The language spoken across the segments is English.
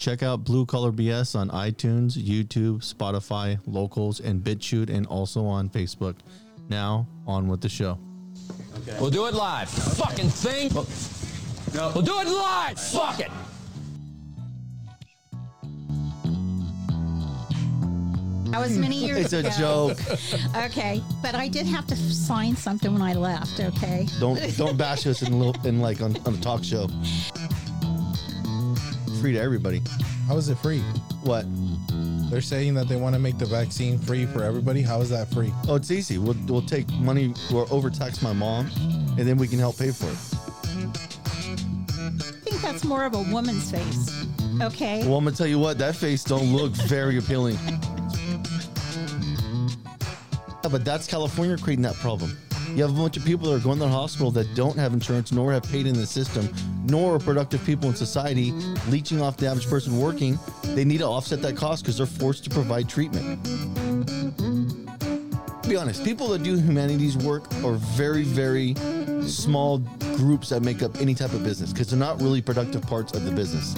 Check out Blue Collar BS on iTunes, YouTube, Spotify, Locals, and BitChute, and also on Facebook. Now, on with the show. Okay. We'll do it live. Okay. Fucking thing. No. We'll do it live. Right. Fuck it. That was many years ago. It's a joke. Okay, but I did have to sign something when I left. Okay. Don't bash us in like on a talk show. Free to everybody. How is it free? What? They're saying that they want to make the vaccine free for everybody. How is that free? Oh, it's easy. We'll take money or overtax my mom, and then we can help pay for it. I think that's more of a woman's face. Okay. Well, I'm gonna tell you what. That face don't look very appealing. Yeah, but that's California creating that problem. You have a bunch of people that are going to the hospital that don't have insurance, nor have paid in the system, nor are productive people in society, leeching off the average person working. They need to offset that cost because they're forced to provide treatment. To be honest, people that do humanities work are very, very small groups that make up any type of business because they're not really productive parts of the business.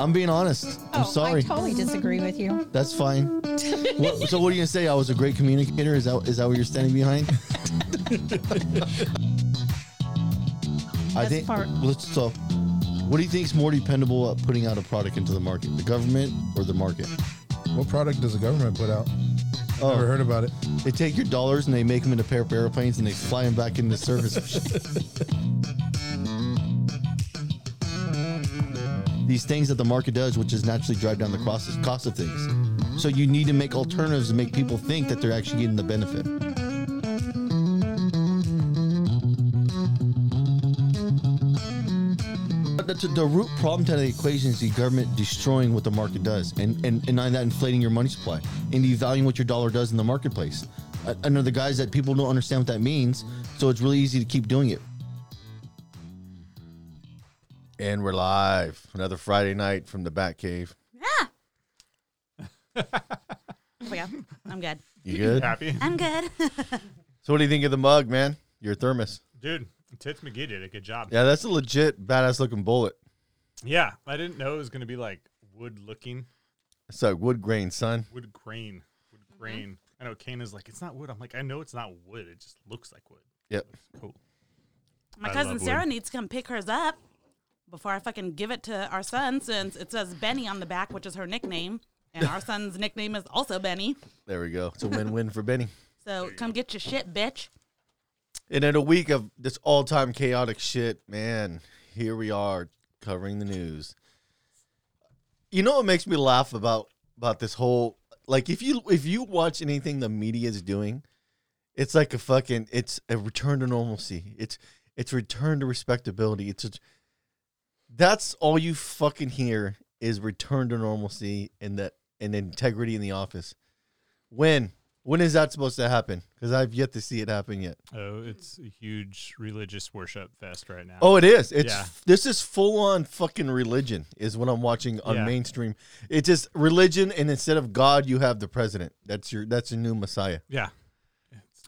I'm being honest. I'm sorry. I totally disagree with you. That's fine. So what are you going to say? I was a great communicator? Is that what you're standing behind? So what do you think is more dependable at putting out a product into the market? The government or the market? What product does the government put out? Oh, never heard about it. They take your dollars and they make them into pair of airplanes and they fly them back into service. These things that the market does, which is naturally drive down the cost of things. So you need to make alternatives to make people think that they're actually getting the benefit. But the root problem to the equation is the government destroying what the market does and that inflating your money supply and devaluing what your dollar does in the marketplace. I know the guys that people don't understand what that means, so it's really easy to keep doing it. And we're live. Another Friday night from the Batcave. Ah! Here we go. I'm good. You good? Happy? I'm good. So what do you think of the mug, man? Your thermos. Dude, Tits McGee did a good job. Yeah, that's a legit badass looking bullet. Yeah, I didn't know it was going to be like wood looking. It's like wood grain, son. Wood grain. Mm-hmm. I know Kana's like, it's not wood. I'm like, I know it's not wood. It just looks like wood. Yep. Cool. My cousin Sarah needs to come pick hers up. Before I fucking give it to our son, since it says Benny on the back, which is her nickname, and our son's nickname is also Benny. There we go. It's a win-win for Benny. So come get your shit, bitch. And in a week of this all-time chaotic shit, man, here we are covering the news. You know what makes me laugh about this whole, like, if you watch anything the media is doing, it's like a fucking, it's a return to normalcy. It's return to respectability. That's all you fucking hear is return to normalcy and integrity in the office. When is that supposed to happen? Because I've yet to see it happen yet. Oh, it's a huge religious worship fest right now. Oh, it is. This is full on fucking religion is what I'm watching on mainstream. It's just religion, and instead of God, you have the president. That's your new Messiah. Yeah.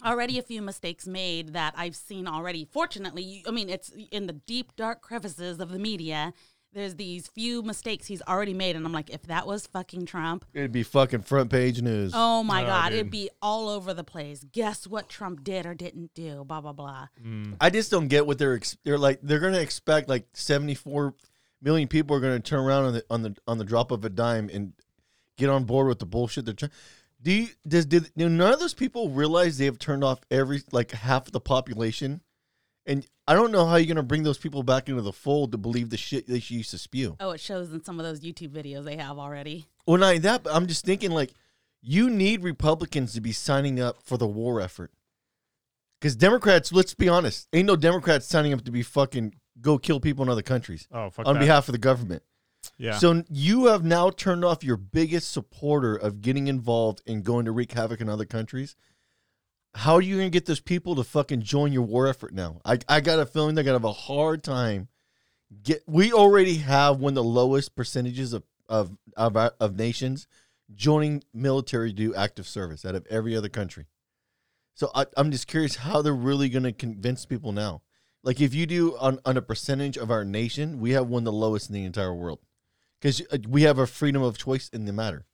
Already a few mistakes made that I've seen already. Fortunately, I mean, it's in the deep, dark crevices of the media. There's these few mistakes he's already made. And I'm like, if that was fucking Trump. It'd be fucking front page news. Oh, my God. Dude. It'd be all over the place. Guess what Trump did or didn't do, blah, blah, blah. Mm. I just don't get what they're like. They're going to expect like 74 million people are going to turn around on the drop of a dime and get on board with the bullshit they're trying. Do none of those people realize they have turned off half the population? And I don't know how you're going to bring those people back into the fold to believe the shit they used to spew. Oh, it shows in some of those YouTube videos they have already. Well, not only that, but I'm just thinking, like, you need Republicans to be signing up for the war effort. Because Democrats, let's be honest, ain't no Democrats signing up to be fucking go kill people in other countries. Oh, fuck on that. Behalf of the government. Yeah. So you have now turned off your biggest supporter of getting involved and going to wreak havoc in other countries. How are you going to get those people to fucking join your war effort now? I got a feeling they're going to have a hard time. We already have one of the lowest percentages of nations joining military to do active service out of every other country. So I'm just curious how they're really going to convince people now. Like if you do on a percentage of our nation, we have one of the lowest in the entire world. because we have a freedom of choice in the matter.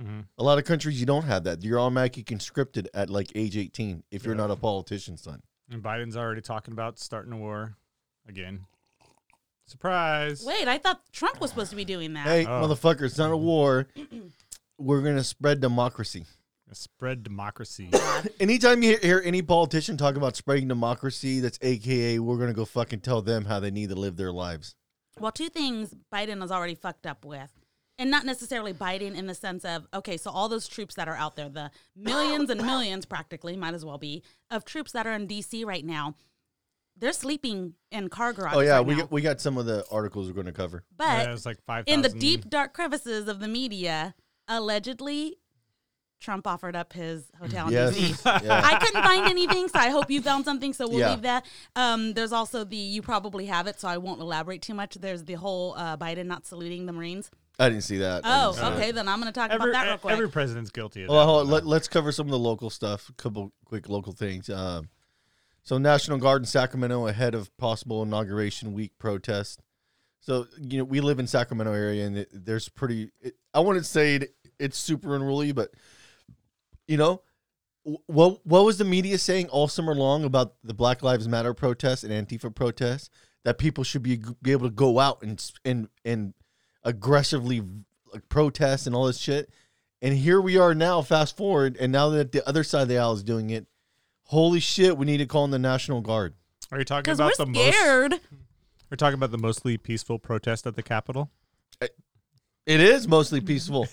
Mm-hmm. A lot of countries, you don't have that. You're automatically conscripted at like age 18 if you're not a politician's son. And Biden's already talking about starting a war again. Surprise. Wait, I thought Trump was supposed to be doing that. Hey, motherfucker, it's not a war. We're going to spread democracy. Spread democracy. Anytime you hear any politician talk about spreading democracy, that's AKA we're going to go fucking tell them how they need to live their lives. Well, two things Biden is already fucked up with. And not necessarily Biden in the sense of, okay, so all those troops that are out there, the millions and millions practically, might as well be, of troops that are in D.C. right now, they're sleeping in car garages. Oh, yeah, right we got some of the articles we're going to cover. But yeah, it's like 5, in the deep, dark crevices of the media, allegedly, Trump offered up his hotel in D.C. Yeah. I couldn't find anything, so I hope you found something, so we'll leave that. There's also the, you probably have it, so I won't elaborate too much. There's the whole Biden not saluting the Marines. I didn't see that. Oh, okay. Then I'm going to talk about that real quick. Every president's guilty of that. Let's cover some of the local stuff, a couple quick local things. So National Guard in Sacramento ahead of possible Inauguration Week protest. So, you know, we live in Sacramento area, and I wouldn't say it's super unruly, but, you know, what was the media saying all summer long about the Black Lives Matter protests and Antifa protests? That people should be able to go out and aggressively protest and all this shit, and here we are now. Fast forward, and now that the other side of the aisle is doing it, holy shit! We need to call in the National Guard. Are you talking about We're talking about the mostly peaceful protest at the Capitol. It is mostly peaceful,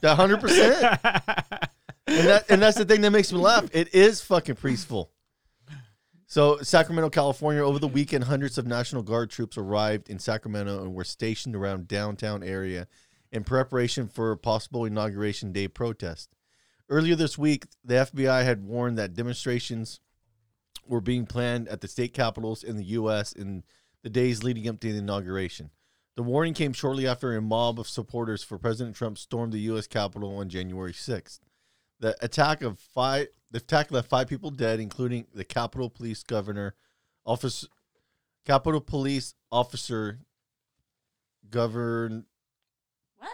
100%. And that's the thing that makes me laugh. It is fucking peaceful. So, Sacramento, California, over the weekend, hundreds of National Guard troops arrived in Sacramento and were stationed around downtown area in preparation for a possible Inauguration Day protest. Earlier this week, the FBI had warned that demonstrations were being planned at the state capitals in the U.S. in the days leading up to the inauguration. The warning came shortly after a mob of supporters for President Trump stormed the U.S. Capitol on January 6th. The attack left 5 people dead, including the Capitol Police Officer Governor. What?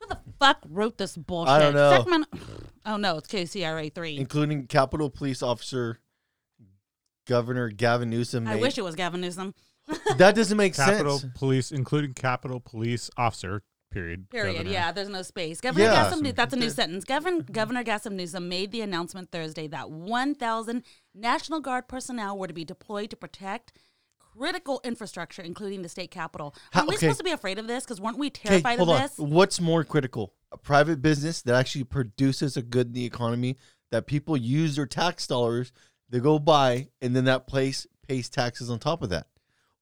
Who the fuck wrote this bullshit? I don't know. Oh no, it's KCRA 3. Including Capitol Police Officer Governor Gavin Newsom. I wish it was Gavin Newsom. That doesn't make sense. Including Capitol Police Officer. Period. Governor. Yeah, there's no space. That's a new sentence. Governor Gavin Newsom made the announcement Thursday that 1,000 National Guard personnel were to be deployed to protect critical infrastructure, including the state capitol. Are we supposed to be afraid of this? Because weren't we terrified of this? What's more critical? A private business that actually produces a good in the economy that people use their tax dollars to go buy, and then that place pays taxes on top of that.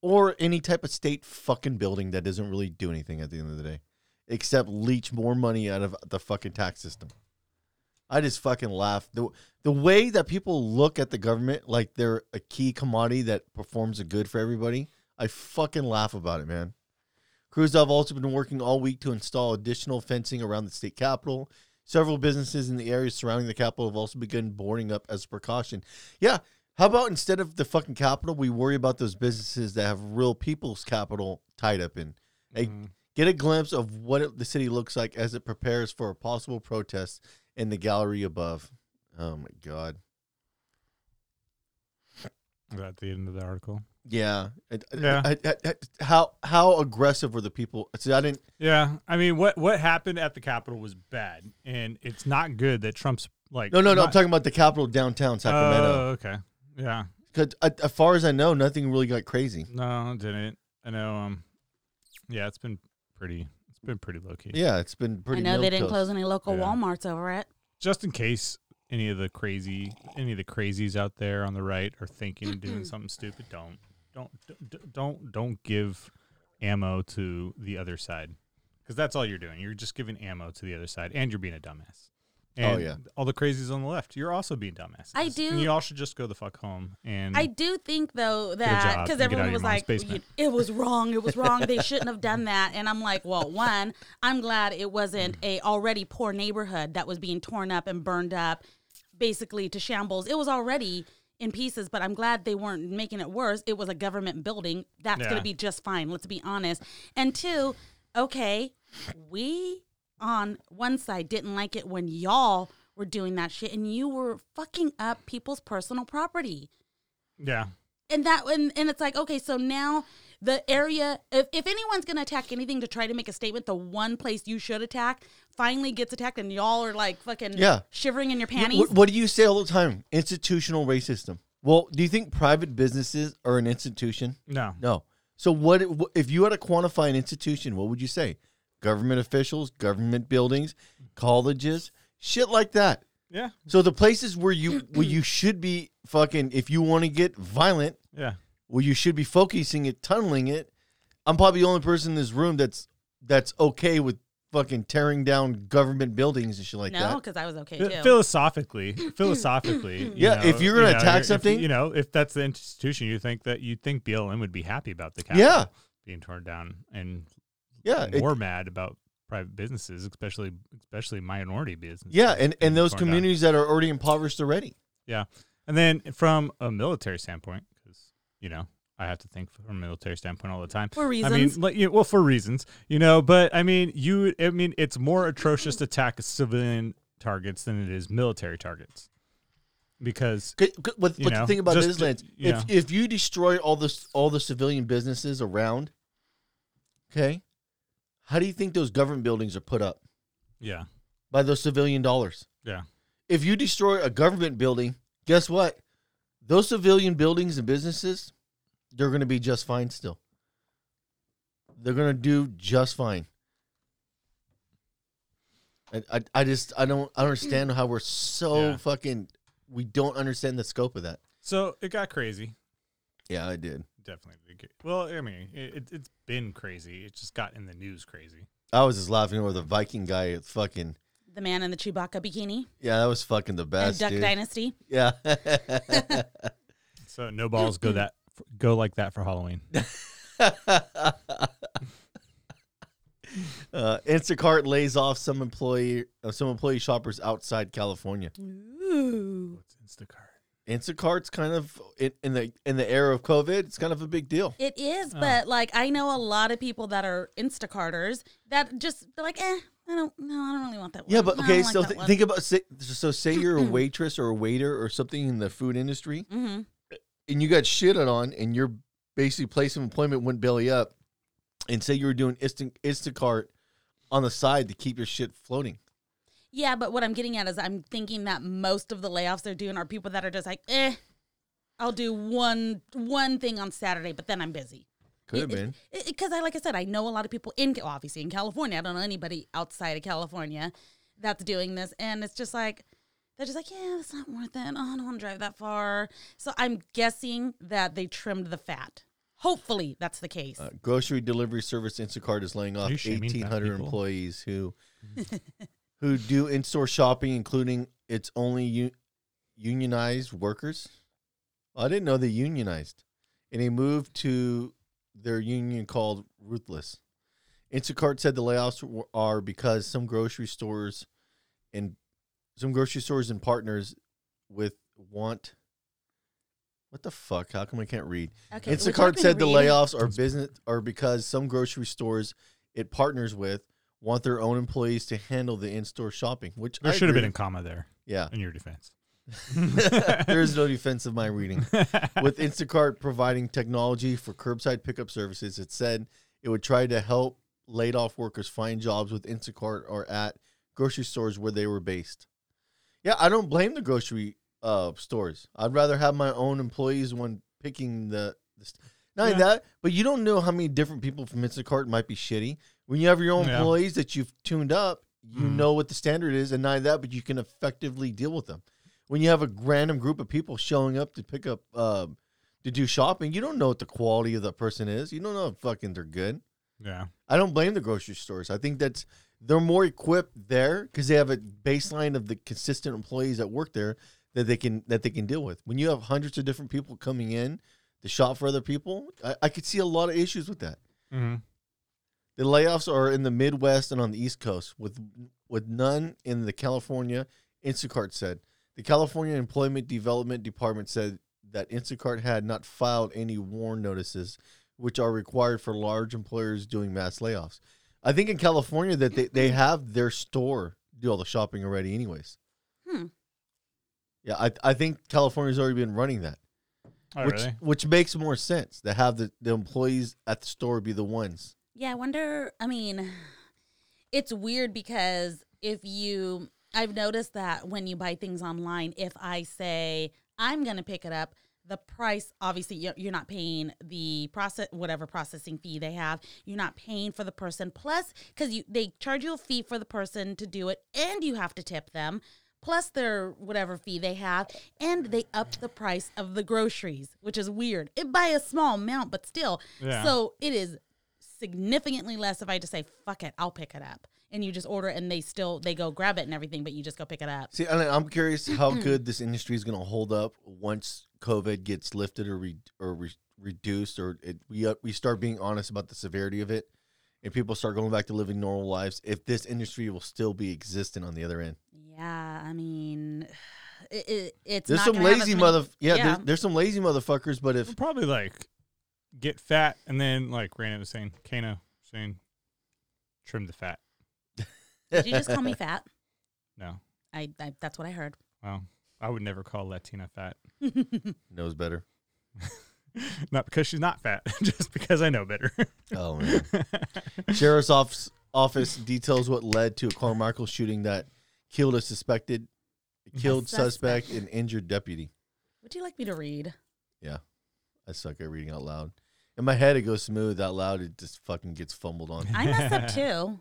Or any type of state fucking building that doesn't really do anything at the end of the day. Except leech more money out of the fucking tax system. I just fucking laugh. The way that people look at the government like they're a key commodity that performs a good for everybody, I fucking laugh about it, man. Crews have also been working all week to install additional fencing around the state capitol. Several businesses in the area surrounding the capitol have also begun boarding up as a precaution. Yeah, how about instead of the fucking capitol, we worry about those businesses that have real people's capital tied up in. Get a glimpse of what the city looks like as it prepares for a possible protest in the gallery above. Oh, my God. Is that the end of the article? Yeah. How aggressive were the people? See, I didn't. Yeah. I mean, what happened at the Capitol was bad, and it's not good that Trump's like. No, I'm talking about the Capitol downtown Sacramento. Oh, okay. Yeah. Because as far as I know, nothing really got crazy. No, it didn't. I know. Yeah, it's been... It's been pretty low key. Yeah, it's been pretty. I know they didn't close any local Walmarts over it. Just in case any of the crazies out there on the right are thinking of doing something stupid, don't give ammo to the other side, because that's all you're doing. You're just giving ammo to the other side, and you're being a dumbass. And all the crazies on the left, you're also being dumbasses. I do. And you all should just go the fuck home. And I do think, though, that because everyone was like, it was wrong. They shouldn't have done that. And I'm like, well, one, I'm glad it wasn't a already poor neighborhood that was being torn up and burned up basically to shambles. It was already in pieces, but I'm glad they weren't making it worse. It was a government building. That's going to be just fine. Let's be honest. And two, okay, we on one side didn't like it when y'all were doing that shit and you were fucking up people's personal property. Yeah. And that, and it's like, okay, so now the area, if anyone's going to attack anything to try to make a statement, the one place you should attack finally gets attacked and y'all are like fucking shivering in your panties. What do you say all the time? Institutional racism. Well, do you think private businesses are an institution? No. No. So what if you had to quantify an institution, what would you say? Government officials, government buildings, colleges, shit like that. Yeah. So the places where you should be fucking, if you want to get violent, yeah, where you should be focusing it, tunneling it. I'm probably the only person in this room that's okay with fucking tearing down government buildings and shit like that. No, because I was okay too. Philosophically. You know, if you're gonna attack something, if that's the institution, you think BLM would be happy about the Capitol being torn down and more mad about private businesses, especially minority businesses. Yeah, and those communities that are already impoverished already. Yeah, and then from a military standpoint, because I have to think from a military standpoint all the time. For reasons. I mean, for reasons, but it's more atrocious to attack civilian targets than it is military targets. Because the thing about it is, Lance, if you destroy all the civilian businesses around, okay, how do you think those government buildings are put up? Yeah. By those civilian dollars. Yeah. If you destroy a government building, guess what? Those civilian buildings and businesses, they're going to be just fine still. They're going to do just fine. I understand how we're so fucking, we don't understand the scope of that. So it got crazy. Yeah, it did. Definitely. Well, I mean, it's been crazy. It just got in the news crazy. I was just laughing over the Viking guy fucking. The man in the Chewbacca bikini. Yeah, that was fucking the best. And Duck Dynasty. Yeah. So no balls go like that for Halloween. Instacart lays off some employee shoppers outside California. Ooh. What's Instacart? Instacart's kind of in the era of COVID. It's kind of a big deal. It is, but I know a lot of people that are Instacarters that just they're like, I don't really want that one. Yeah, but okay, so think about say you're a waitress or a waiter or something in the food industry, mm-hmm. and you got shitted on, and your basically place of employment went belly up, and say you were doing Instacart on the side to keep your shit floating. Yeah, but what I'm getting at is I'm thinking that most of the layoffs they're doing are people that are just like, I'll do one thing on Saturday, but then I'm busy. Could have been. Because, like I said, I know a lot of people obviously in California. I don't know anybody outside of California that's doing this. And it's just like, they're just like, yeah, it's not worth it. Oh, I don't want to drive that far. So I'm guessing that they trimmed the fat. Hopefully that's the case. Grocery delivery service Instacart is laying off 1,800 employees who do in-store shopping, including its only unionized workers. I didn't know they unionized. And they moved to their union called Ruthless. Instacart said the layoffs are because some grocery stores and partners with want. What the fuck? How come I can't read? Okay, Instacart said the layoffs are because some grocery stores it partners with want their own employees to handle the in-store shopping, which there should have been a comma there. Yeah. In your defense. There is no defense of my reading. With Instacart providing technology for curbside pickup services, it said it would try to help laid off workers find jobs with Instacart or at grocery stores where they were based. Yeah, I don't blame the grocery stores. I'd rather have my own employees when picking that, but you don't know how many different people from Instacart might be shitty. When you have your own employees that you've tuned up, you know what the standard is, and not only that, but you can effectively deal with them. When you have a random group of people showing up to pick up, to do shopping, you don't know what the quality of the person is. You don't know if fucking they're good. Yeah. I don't blame the grocery stores. I think they're more equipped there because they have a baseline of the consistent employees that work there that they can deal with. When you have hundreds of different people coming in to shop for other people, I could see a lot of issues with that. Mm-hmm. The layoffs are in the Midwest and on the East Coast, with none in the California, Instacart said. The California Employment Development Department said that Instacart had not filed any WARN notices, which are required for large employers doing mass layoffs. I think in California that they have their store do all the shopping already anyways. Yeah, I think California's already been running that. Oh, which, really? Which makes more sense to have the employees at the store be the ones. Yeah, I wonder, I mean, it's weird because I've noticed that when you buy things online, if I say I'm going to pick it up, the price, obviously, you're not paying the whatever processing fee they have. You're not paying for the person. Plus, because they charge you a fee for the person to do it, and you have to tip them. Plus their whatever fee they have, and they up the price of the groceries, which is weird. It by a small amount, but still. Yeah. So it is significantly less if I just say, fuck it, I'll pick it up. And you just order, and they go grab it and everything, but you just go pick it up. See, I'm curious how good this industry is going to hold up once COVID gets lifted or reduced, or we start being honest about the severity of it, and people start going back to living normal lives, if this industry will still be existent on the other end. Yeah, I mean, it's there's not some lazy there's some lazy motherfuckers, but we'll probably get fat and then ran into Kano saying, trim the fat. Did you just call me fat? No, I that's what I heard. Well, I would never call Latina fat. Knows better. Not because she's not fat, just because I know better. Oh man! Sheriff's office details what led to a Carmichael shooting that killed a suspect and injured deputy. Would you like me to read? Yeah. I suck at reading out loud. In my head, it goes smooth. Out loud, it just fucking gets fumbled on. I mess up too.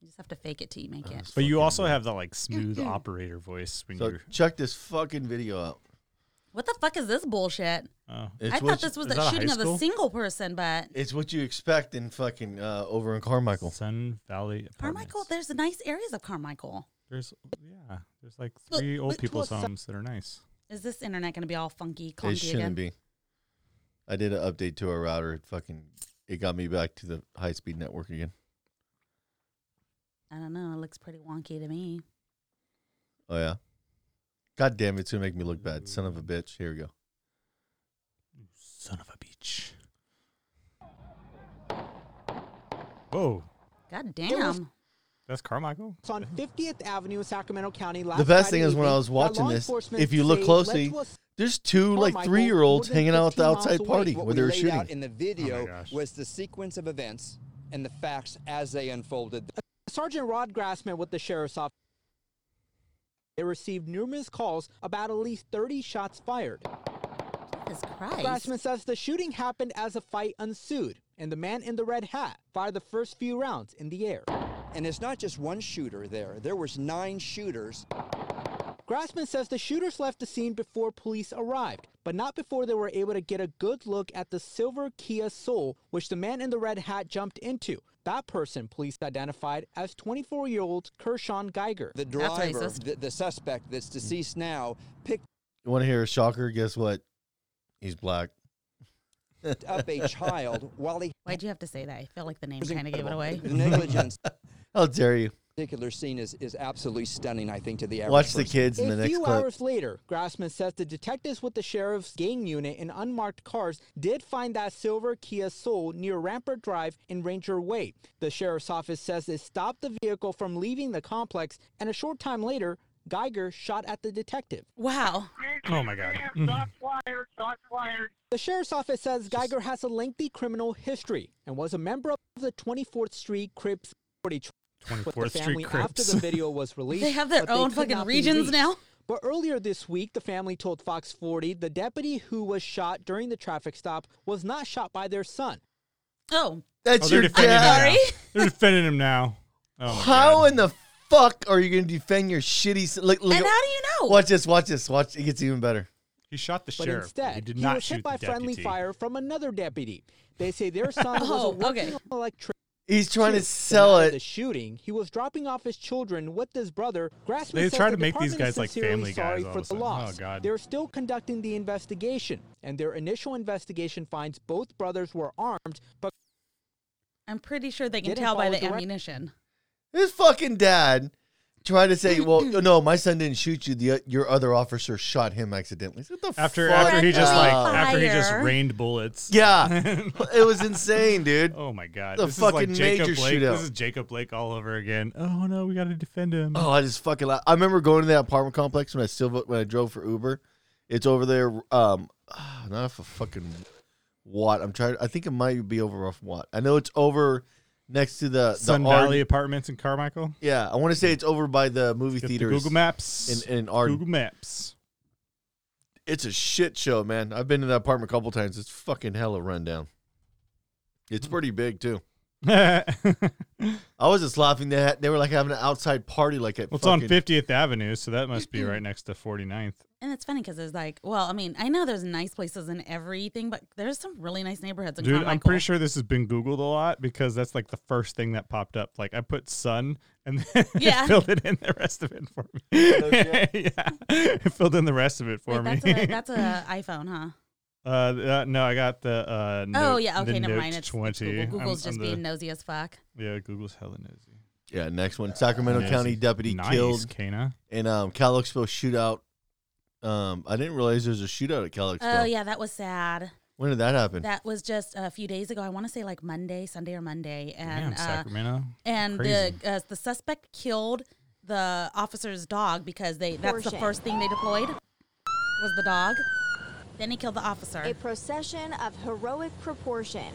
You just have to fake it till you make it. But you also have that smooth operator voice. Check this fucking video out. What the fuck is this bullshit? Oh. I thought this was the shooting of a single person, but... It's what you expect in fucking over in Carmichael. Sun Valley Apartments. Carmichael, there's nice areas of Carmichael. There's three old people's homes that are nice. Is this internet going to be all funky, clunky again? It shouldn't be. I did an update to our router. It got me back to the high-speed network again. I don't know. It looks pretty wonky to me. Oh, yeah? God damn it, it's going to make me look bad. Son of a bitch. Here we go. Son of a bitch. Whoa. God damn. That's Carmichael? It's on 50th Avenue in Sacramento County. The best thing is when I was watching this, if you look closely, there's two Carmichael, 3-year-olds hanging out at the outside party where they were shooting. What we laid out in the video was the sequence of events and the facts as they unfolded. Sergeant Rod Grassman with the Sheriff's Office. They received numerous calls about at least 30 shots fired. Jesus Christ. Grassman says the shooting happened as a fight ensued, and the man in the red hat fired the first few rounds in the air. And it's not just one shooter there. There was 9 shooters. Grassman says the shooters left the scene before police arrived, but not before they were able to get a good look at the silver Kia Soul, which the man in the red hat jumped into. That person, police identified as 24-year-old Kershawn Geiger. The driver, the suspect that's deceased now, picked... You want to hear a shocker? Guess what? He's black. ...up a child while he... Why'd you have to say that? I felt like the name kind of gave it away. The negligence... How dare you? Particular scene is absolutely stunning, I think, to the average person. Watch the kids in the next clip. A few hours later, Grassman says the detectives with the sheriff's gang unit in unmarked cars did find that silver Kia Soul near Rampart Drive in Ranger Way. The sheriff's office says it stopped the vehicle from leaving the complex, and a short time later, Geiger shot at the detective. Wow. Oh, my God. Shots fired. The sheriff's office says Geiger has a lengthy criminal history and was a member of the 24th Street Crips 24th Street Crips. After the video was released, they have their own fucking regions now. But earlier this week, the family told Fox 40 the deputy who was shot during the traffic stop was not shot by their son. Oh, that's your dad. Sorry, they're defending him now. Oh, how in the fuck are you going to defend your shitty son? Look, and how do you know? Watch this. Watch. It gets even better. He shot the sheriff. Instead, he did not was hit by friendly fire from another deputy. They say their son was a working electrician. He's trying to sell it. The shooting, he was dropping off his children with his brother. Grassman they try to make these guys like family guys. For the loss. Oh, God. They're still conducting the investigation, and their initial investigation finds both brothers were armed. But I'm pretty sure they can tell by the ammunition. His fucking dad try to say, well, no, my son didn't shoot you. Your other officer shot him accidentally. What the fuck? After he just rained bullets. Yeah, it was insane, dude. Oh my god, the fucking major shootout. This is Jacob Blake all over again. Oh no, we got to defend him. Oh, I just fucking. I remember going to that apartment complex when I drove for Uber. It's over there. Not for fucking Watt. I'm trying. I think it might be over off Watt. I know it's over. Next to the Sun Valley Apartments in Carmichael. Yeah, I want to say it's over by the movie theaters. The Google Maps. In Arden. Google Maps. It's a shit show, man. I've been to that apartment a couple times. It's fucking hella rundown. It's pretty big, too. I was just laughing. They were like having an outside party. It's on 50th Avenue, so that must be right next to 49th. And it's funny because there's I know there's nice places and everything, but there's some really nice neighborhoods. Dude, Carmichael. I'm pretty sure this has been Googled a lot because that's the first thing that popped up. I put sun and then it filled it in the rest of it for me. Yeah, it filled in the rest of it for me. That's an iPhone, huh? No, I got the Note, never mind. It's 20. It's Google. Google's being nosy as fuck. Yeah, Google's hella nosy. Yeah, next one. Sacramento County deputy killed Kana in Cal Oaksville shootout. I didn't realize there was a shootout at Cal Oaksville. Oh, yeah, that was sad. When did that happen? That was just a few days ago. I want to say Sunday or Monday. And damn, Sacramento. And crazy. The suspect killed the officer's dog because that's the first thing they deployed was the dog. Then he killed the officer. A procession of heroic proportion.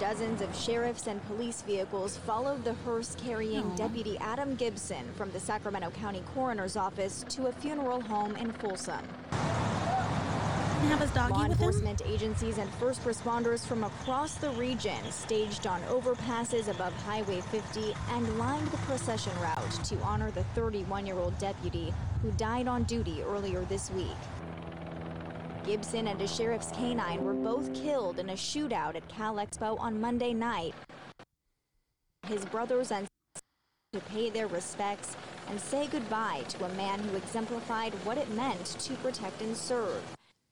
Dozens of sheriffs and police vehicles followed the hearse carrying Deputy Adam Gibson from the Sacramento County Coroner's Office to a funeral home in Folsom. Have his doggy law enforcement with him? Agencies and first responders from across the region staged on overpasses above Highway 50 and lined the procession route to honor the 31-year-old deputy who died on duty earlier this week. Gibson and a sheriff's canine were both killed in a shootout at Cal Expo on Monday night. His brothers and sisters to pay their respects and say goodbye to a man who exemplified what it meant to protect and serve.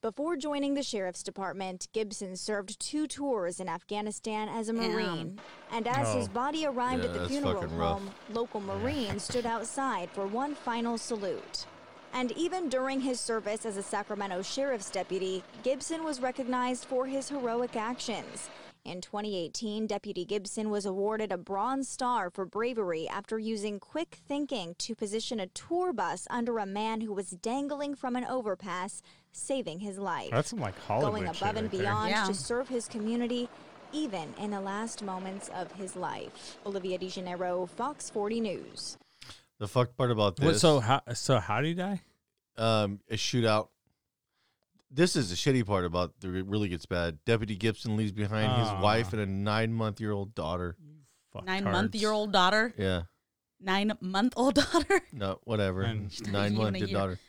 Before joining the sheriff's department, Gibson served 2 tours in Afghanistan as a Marine. And as his body arrived at the funeral home, local Marines stood outside for one final salute. And even during his service as a Sacramento sheriff's deputy, Gibson was recognized for his heroic actions. In 2018, Deputy Gibson was awarded a Bronze Star for bravery after using quick thinking to position a tour bus under a man who was dangling from an overpass, saving his life. That's some Hollywood going above and beyond to serve his community, even in the last moments of his life. Olivia DeGeneiro, Fox 40 News. The fucked part about this. So how did he die? A shootout. This is the shitty part about it really gets bad. Deputy Gibson leaves behind his wife and a 9-month-year-old daughter. 9-month-year-old daughter? Yeah. 9-month-old daughter? No, whatever. 9-month-year daughter.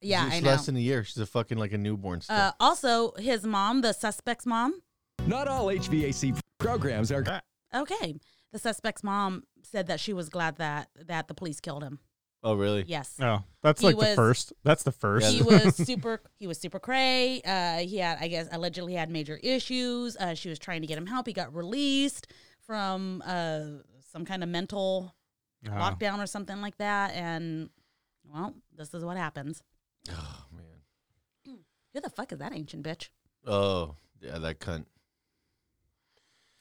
Yeah, I know. She's less than a year. She's like a newborn still. Also, his mom, the suspect's mom. Not all HVAC programs are... Okay. The suspect's mom said that she was glad that the police killed him. Oh, really? Yes. Oh, that's the first. He was super cray. He had, I guess, allegedly had major issues. She was trying to get him help. He got released from some kind of mental lockdown or something like that. And, well, this is what happens. Oh, man. Who the fuck is that ancient bitch? Oh, yeah, that cunt.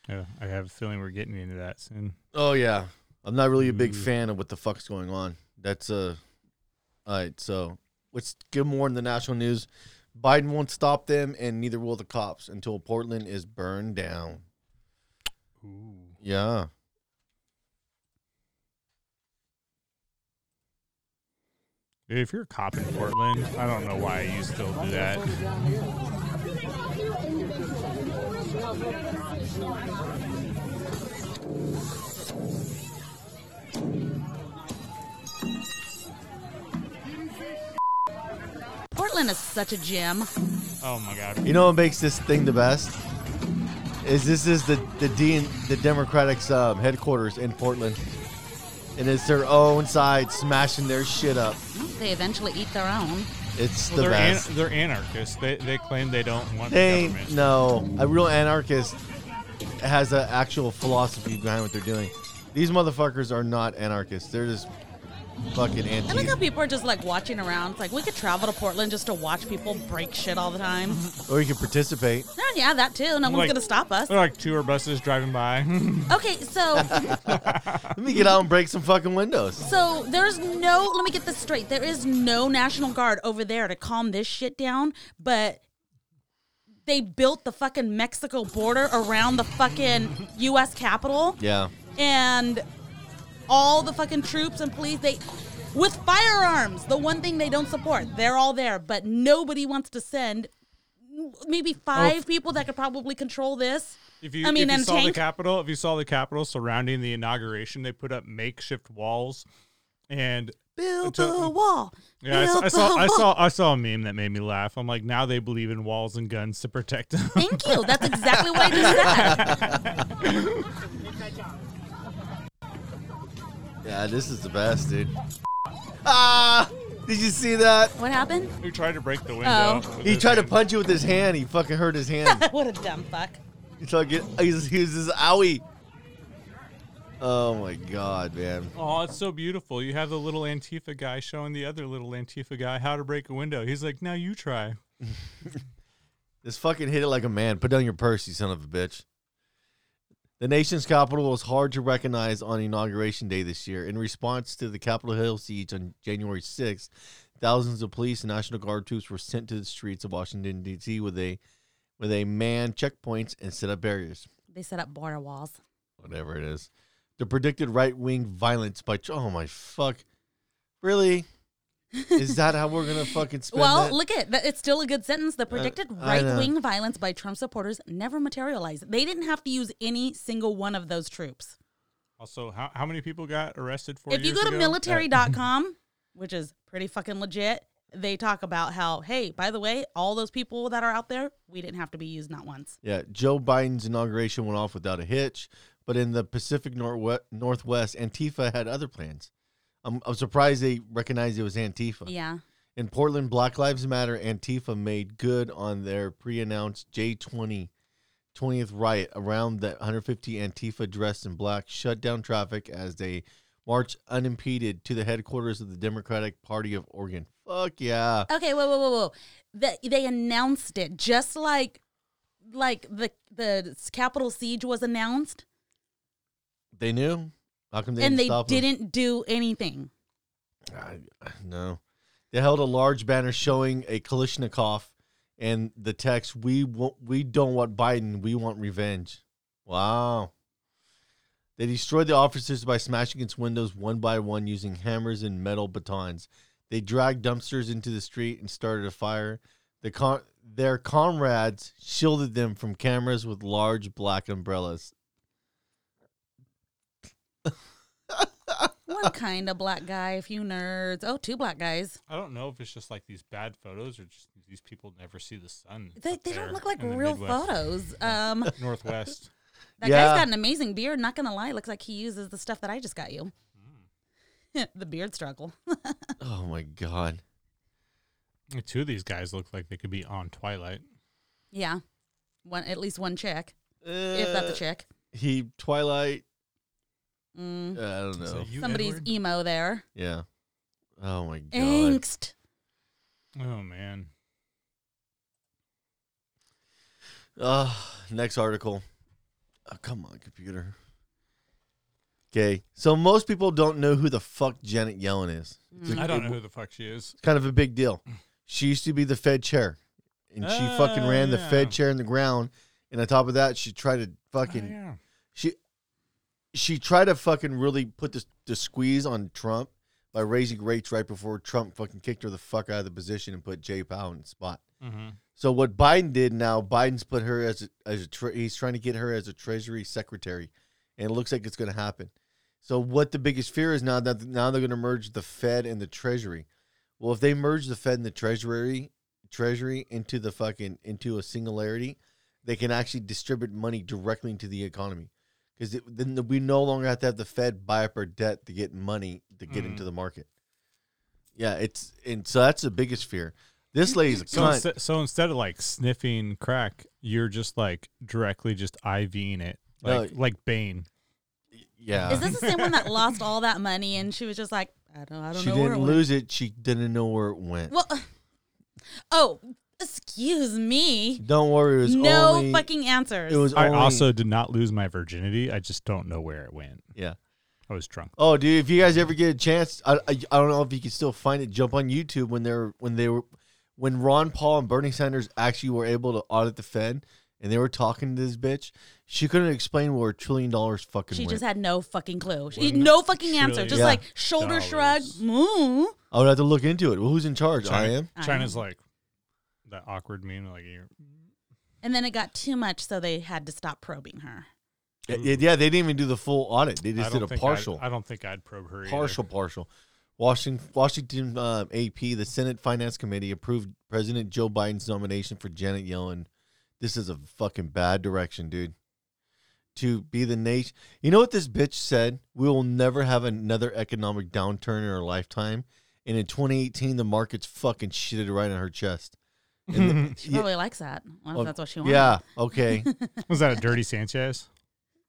Yeah, I have a feeling we're getting into that soon. Oh, yeah. I'm not really a big fan of what the fuck's going on. That's all right, so let's get more in the national news. Biden won't stop them, and neither will the cops until Portland is burned down. Ooh. Yeah. Dude, if you're a cop in Portland, I don't know why you still do that. Portland is such a gem. Oh my god. You know what makes this thing the best? Is this is the Democratic's headquarters in Portland. And it's their own side smashing their shit up. They eventually eat their own. It's the best. They're anarchists. They claim they don't want the government. No, a real anarchist has an actual philosophy behind what they're doing. These motherfuckers are not anarchists. They're just fucking antique. I like how people are just like watching around. It's like we could travel to Portland just to watch people break shit all the time. Or you could participate. Oh, yeah, that too. No one's going to stop us. They're like tour buses driving by. Okay, so. Let me get out and break some fucking windows. So there's no, let me get this straight. There is no National Guard over there to calm this shit down, but they built the fucking Mexico border around the fucking U.S. Capitol. Yeah. And all the fucking troops and police, they, with firearms, the one thing they don't support, they're all there, but nobody wants to send maybe five people that could probably control this. If you saw the Capitol surrounding the inauguration, they put up makeshift walls and build a wall. Yeah, I saw a meme that made me laugh. I'm like, now they believe in walls and guns to protect them. Thank you. That's exactly what I just said. Yeah, this is the best, dude. Ah! Did you see that? What happened? He tried to break the window. Oh. He tried to punch you with his hand. He fucking hurt his hand. What a dumb fuck. He was his owie. Oh, my God, man. Oh, it's so beautiful. You have the little Antifa guy showing the other little Antifa guy how to break a window. He's like, now you try. Just fucking hit it like a man. Put down your purse, you son of a bitch. The nation's capital was hard to recognize on Inauguration Day this year. In response to the Capitol Hill siege on January 6th, thousands of police and National Guard troops were sent to the streets of Washington, D.C. with a manned checkpoints and set up barriers. They set up border walls. Whatever it is. The predicted right-wing violence by... Oh, my fuck. Really? Is that how we're going to fucking spend that? Well, look at it. It's still a good sentence. The predicted right-wing violence by Trump supporters never materialized. They didn't have to use any single one of those troops. Also, how many people got arrested for years ago? If you go to military.com, which is pretty fucking legit, they talk about how, hey, by the way, all those people that are out there, we didn't have to be used not once. Yeah, Joe Biden's inauguration went off without a hitch. But in the Pacific Northwest, Antifa had other plans. I'm surprised they recognized it was Antifa. Yeah. In Portland, Black Lives Matter, Antifa made good on their pre-announced J20 20th riot. Around that 150 Antifa dressed in black shut down traffic as they marched unimpeded to the headquarters of the Democratic Party of Oregon. Fuck yeah. Okay, whoa. They announced it just like the Capitol siege was announced. They knew. How come they didn't stop them? And they didn't do anything. No. They held a large banner showing a Kalashnikov and the text, we don't want Biden, we want revenge. Wow. They destroyed the officers by smashing its windows one by one using hammers and metal batons. They dragged dumpsters into the street and started a fire. Their comrades shielded them from cameras with large black umbrellas. One kind of black guy, a few nerds. Oh, two black guys. I don't know if it's just like these bad photos or just these people never see the sun. They don't look like real photos. Northwest. That guy's got an amazing beard. Not going to lie. Looks like he uses the stuff that I just got you. The beard struggle. Oh, my God. Two of these guys look like they could be on Twilight. Yeah. At least one chick. If that's a chick. Twilight. Mm. I don't know. Somebody's Edward? Emo there. Yeah. Oh my God. Angst. Oh man. Next article. Oh, come on, computer. Okay, so most people don't know who the fuck Janet Yellen is. I don't know who the fuck she is. It's kind of a big deal. She used to be the Fed chair, and she fucking ran the Fed chair in the ground. And on top of that, she tried to fucking She tried to fucking really put the squeeze on Trump by raising rates right before Trump fucking kicked her the fuck out of the position and put Jay Powell in the spot. Mm-hmm. So what Biden did now, Biden's put her he's trying to get her as a Treasury Secretary, and it looks like it's going to happen. So what the biggest fear is now that now they're going to merge the Fed and the Treasury. Well, if they merge the Fed and the Treasury into a singularity, they can actually distribute money directly into the economy. Because then we no longer have to have the Fed buy up our debt to get money to get into the market. Yeah, so that's the biggest fear. This lady's a cunt. So instead of like sniffing crack, you're just like directly just IVing it, like Bane. Yeah. Is this the same one that lost all that money and she was just like, I don't know where it went. She didn't lose it. She didn't know where it went. Well, excuse me. Don't worry. It was no fucking answers. I also did not lose my virginity. I just don't know where it went. Yeah. I was drunk. Oh, dude! If you guys ever get a chance, I don't know if you can still find it. Jump on YouTube when Ron Paul and Bernie Sanders actually were able to audit the Fed, and they were talking to this bitch. She couldn't explain where $1 trillion fucking. She just had no fucking clue. She no fucking answer. Just like shoulder shrug. Moo. I would have to look into it. Well, who's in charge? I am. China's like that awkward meme. Like, and then it got too much, so they had to stop probing her. Yeah, they didn't even do the full audit. They just did a partial. I don't think I'd probe her either. Partial. Washington AP, the Senate Finance Committee, approved President Joe Biden's nomination for Janet Yellen. This is a fucking bad direction, dude. To be the nation. You know what this bitch said? We will never have another economic downturn in our lifetime. And in 2018, the markets fucking shitted right on her chest. She probably likes that. I don't know if that's what she wants. Yeah, okay. Was that a dirty Sanchez?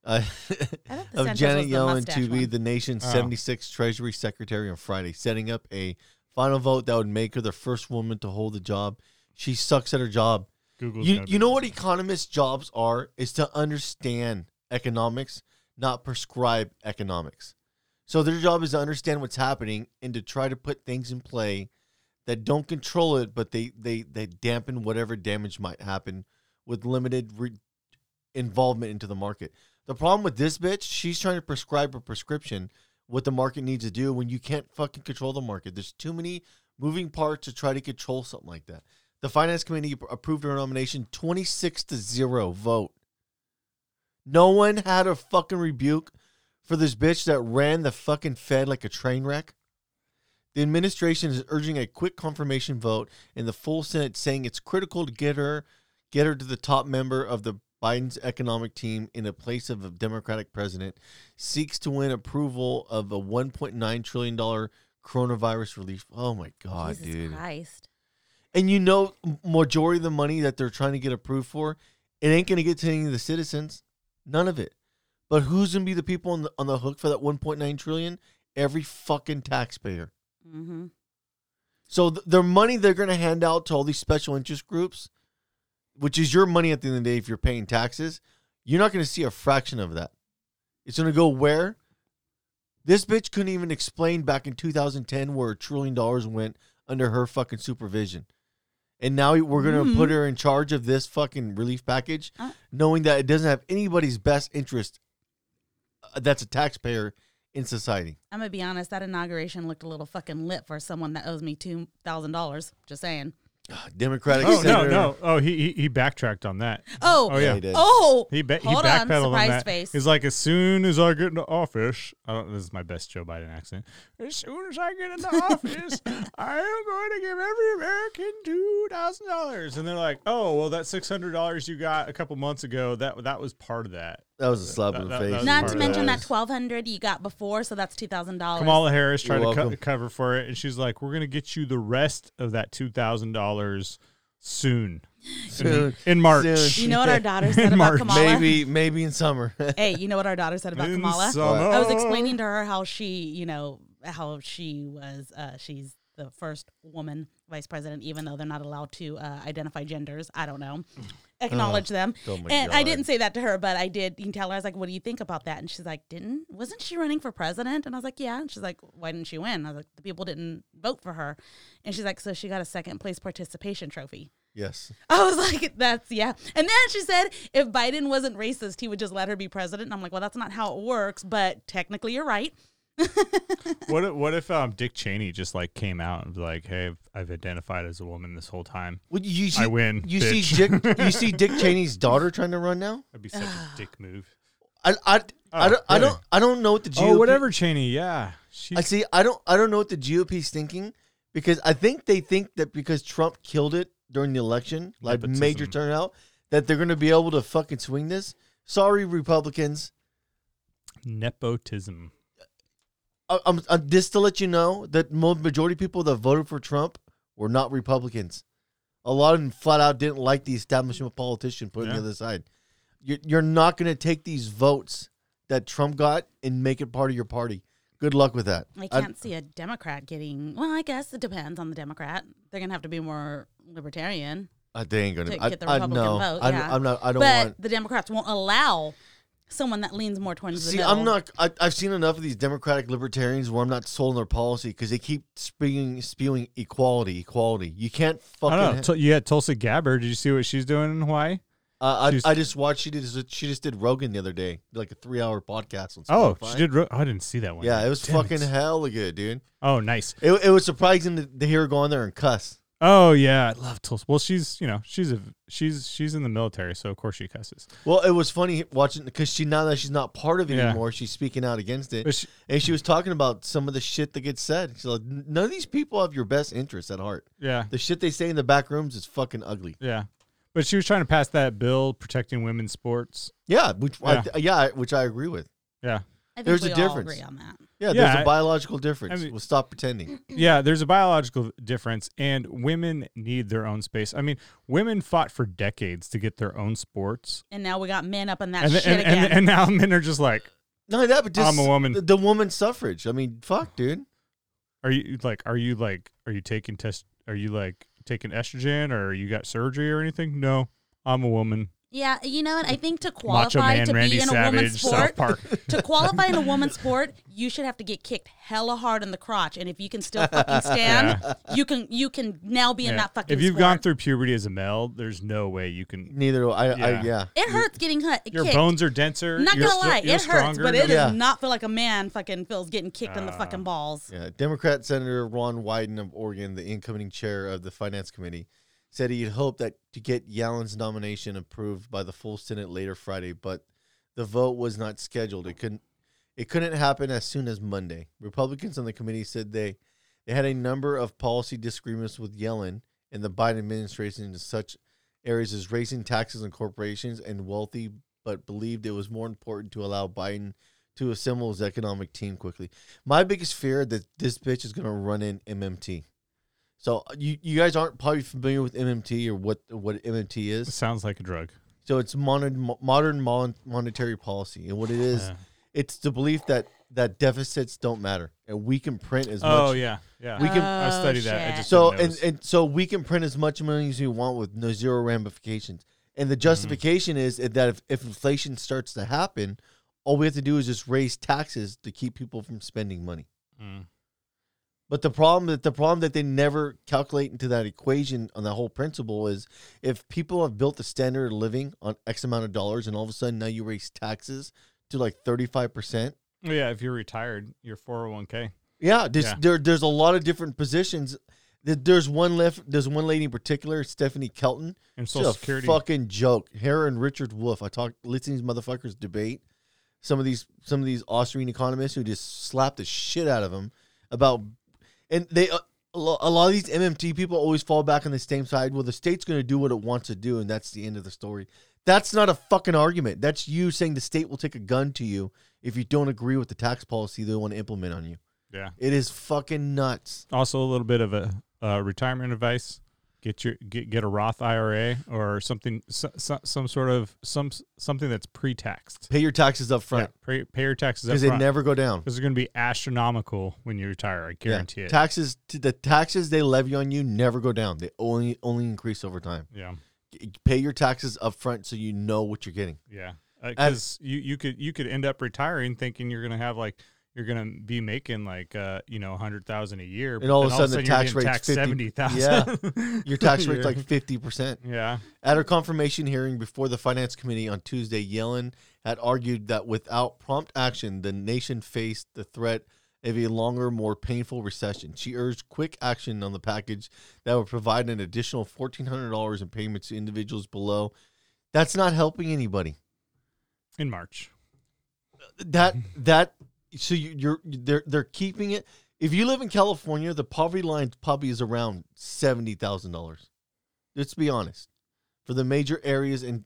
Of Janet Yellen to be the nation's 76th Treasury Secretary on Friday, setting up a final vote that would make her the first woman to hold the job. She sucks at her job. You know what economists' jobs are? Is to understand economics, not prescribe economics. So their job is to understand what's happening and to try to put things in play that don't control it, but they dampen whatever damage might happen with limited involvement into the market. The problem with this bitch, she's trying to prescribe a prescription, what the market needs to do when you can't fucking control the market. There's too many moving parts to try to control something like that. The Finance Committee approved her nomination 26-0 vote. No one had a fucking rebuke for this bitch that ran the fucking Fed like a train wreck. The administration is urging a quick confirmation vote in the full Senate, saying it's critical to get her to the top member of the Biden's economic team in the place of a Democratic president seeks to win approval of a $1.9 trillion coronavirus relief. Oh, my God, Jesus dude. Christ. And you know, majority of the money that they're trying to get approved for, it ain't going to get to any of the citizens. None of it. But who's going to be the people on the hook for that $1.9 trillion? Every fucking taxpayer. Mm-hmm. So their money they're going to hand out to all these special interest groups, which is your money at the end of the day if you're paying taxes, you're not going to see a fraction of that. It's going to go where? This bitch couldn't even explain back in 2010 where $1 trillion went under her fucking supervision. And now we're going to put her in charge of this fucking relief package, knowing that it doesn't have anybody's best interest that's a taxpayer in society. I'm going to be honest, that inauguration looked a little fucking lit for someone that owes me $2,000. Just saying. Democratic senator. No. Oh, he backtracked on that. Oh, yeah. He did. Oh, he backpedaled on that. Face. He's like, as soon as I get into office, this is my best Joe Biden accent. As soon as I get into office, I am going to give every American $2,000. And they're like, oh, well, that $600 you got a couple months ago, that was part of that. That was a slap in the face. Not to mention that $1,200 you got before, so that's $2,000. Kamala Harris tried to cover for it, and she's like, "We're gonna get you the rest of that $2,000 soon in March." Soon. You know what our daughter said about Kamala? Maybe in summer. Hey, you know what our daughter said about Kamala? Summer. I was explaining to her how she's the first woman vice president, even though they're not allowed to identify genders. I don't know. Acknowledge them. Oh and God. I didn't say that to her, but I did. You can tell her, I was like, what do you think about that? And she's like, wasn't she running for president? And I was like, yeah. And she's like, why didn't she win? I was like, the people didn't vote for her. And she's like, so she got a second place participation trophy. Yes. I was like, yeah. And then she said, if Biden wasn't racist, he would just let her be president. And I'm like, well, that's not how it works, but technically you're right. What if Dick Cheney just like came out and be like, "Hey, I've identified as a woman this whole time. Well, I win." You see Dick Cheney's daughter trying to run now. That'd be such a dick move. I don't know what the GOP. Oh, whatever, Cheney. Yeah, I don't know what the GOP's thinking, because I think they think that because Trump killed it during the election, like nepotism, major turnout, that they're going to be able to fucking swing this. Sorry, Republicans. Nepotism. I'm just to let you know that majority of people that voted for Trump were not Republicans. A lot of them flat out didn't like the establishment politician put on the other side. You're not going to take these votes that Trump got and make it part of your party. Good luck with that. I can't see a Democrat getting, well, I guess it depends on the Democrat. They're going to have to be more libertarian. They ain't going to get the Republican vote. But the Democrats won't allow someone that leans more towards the middle. I've seen enough of these Democratic libertarians where I'm not sold on their policy because they keep spewing equality. You can't fucking. I don't know. You had Tulsi Gabbard. Did you see what she's doing in Hawaii? I just watched. She just did Rogan the other day, like a 3-hour podcast on Spotify. Oh, she did. I didn't see that one. Yeah, it was hella good, dude. Oh, nice. It was surprising to hear her go on there and cuss. Oh yeah, I love Tulsi. Well, she's in the military, so of course she cusses. Well, it was funny watching because now that she's not part of it anymore, she's speaking out against it, and she was talking about some of the shit that gets said. She's like, none of these people have your best interests at heart. Yeah, the shit they say in the back rooms is fucking ugly. Yeah. But she was trying to pass that bill protecting women's sports. Yeah, which I agree with. Yeah, I think there's a difference. All agree on that. Yeah, there's a biological difference. We'll stop pretending. Yeah, there's a biological difference, and women need their own space. I mean, women fought for decades to get their own sports, and now we got men up in that again. And now men are just like, I'm a woman. The woman suffrage. I mean, fuck, dude. Are you taking estrogen or you got surgery or anything? No, I'm a woman. Yeah, you know what? I think to qualify man, to Randy be in Savage, a woman's sport, to qualify in a woman's sport, you should have to get kicked hella hard in the crotch. And if you can still fucking stand, you can now be in that fucking sport. If you've gone through puberty as a male, there's no way you can. Neither will I. It hurts getting kicked. Your bones are denser. Not going to lie. It hurts, but it does not feel like a man fucking feels getting kicked in the fucking balls. Yeah, Democrat Senator Ron Wyden of Oregon, the incoming chair of the Finance Committee, said he'd hoped that to get Yellen's nomination approved by the full Senate later Friday, but the vote was not scheduled. It couldn't happen as soon as Monday. Republicans on the committee said they had a number of policy disagreements with Yellen and the Biden administration in such areas as raising taxes on corporations and wealthy, but believed it was more important to allow Biden to assemble his economic team quickly. My biggest fear that this bitch is going to run in MMT. So you guys aren't probably familiar with MMT or what MMT is. It sounds like a drug. So it's modern monetary policy. And what it is, it's the belief that deficits don't matter. And we can print as much. Oh, yeah. I studied that. I just so we can print as much money as we want with no zero ramifications. And the justification is that if inflation starts to happen, all we have to do is just raise taxes to keep people from spending money. Mm. But the problem that they never calculate into that equation on that whole principle is if people have built the standard of living on X amount of dollars and all of a sudden now you raise taxes to like 35%. Yeah, if you're retired, you're 401k. Yeah, there's a lot of different positions. There's one lady in particular, Stephanie Kelton. And Social Security. Fucking joke. Her and Richard Wolff. Listening to these motherfuckers debate some of these Austrian economists who just slap the shit out of them about. And a lot of these MMT people always fall back on the same side. Well, the state's going to do what it wants to do, and that's the end of the story. That's not a fucking argument. That's you saying the state will take a gun to you if you don't agree with the tax policy they want to implement on you. Yeah. It is fucking nuts. Also, a little bit of a retirement advice. Get a Roth IRA or something, something that's pre-taxed. Pay your taxes up front. Yeah, pay your taxes up front. Because they never go down. Because they're going to be astronomical when you retire. I guarantee it. The taxes they levy on you never go down. They only increase over time. Yeah. Pay your taxes up front so you know what you're getting. Yeah. Because you could end up retiring thinking you're going to have like. You're gonna be making like $100,000 a year, and all of a sudden the tax rate's 70,000. Yeah, your tax rate's like 50%. Yeah. At her confirmation hearing before the Finance Committee on Tuesday, Yellen had argued that without prompt action, the nation faced the threat of a longer, more painful recession. She urged quick action on the package that would provide an additional $1,400 in payments to individuals below. That's not helping anybody. In March. That. So they're keeping it. If you live in California, the poverty line probably is around $70,000. Let's be honest. For the major areas in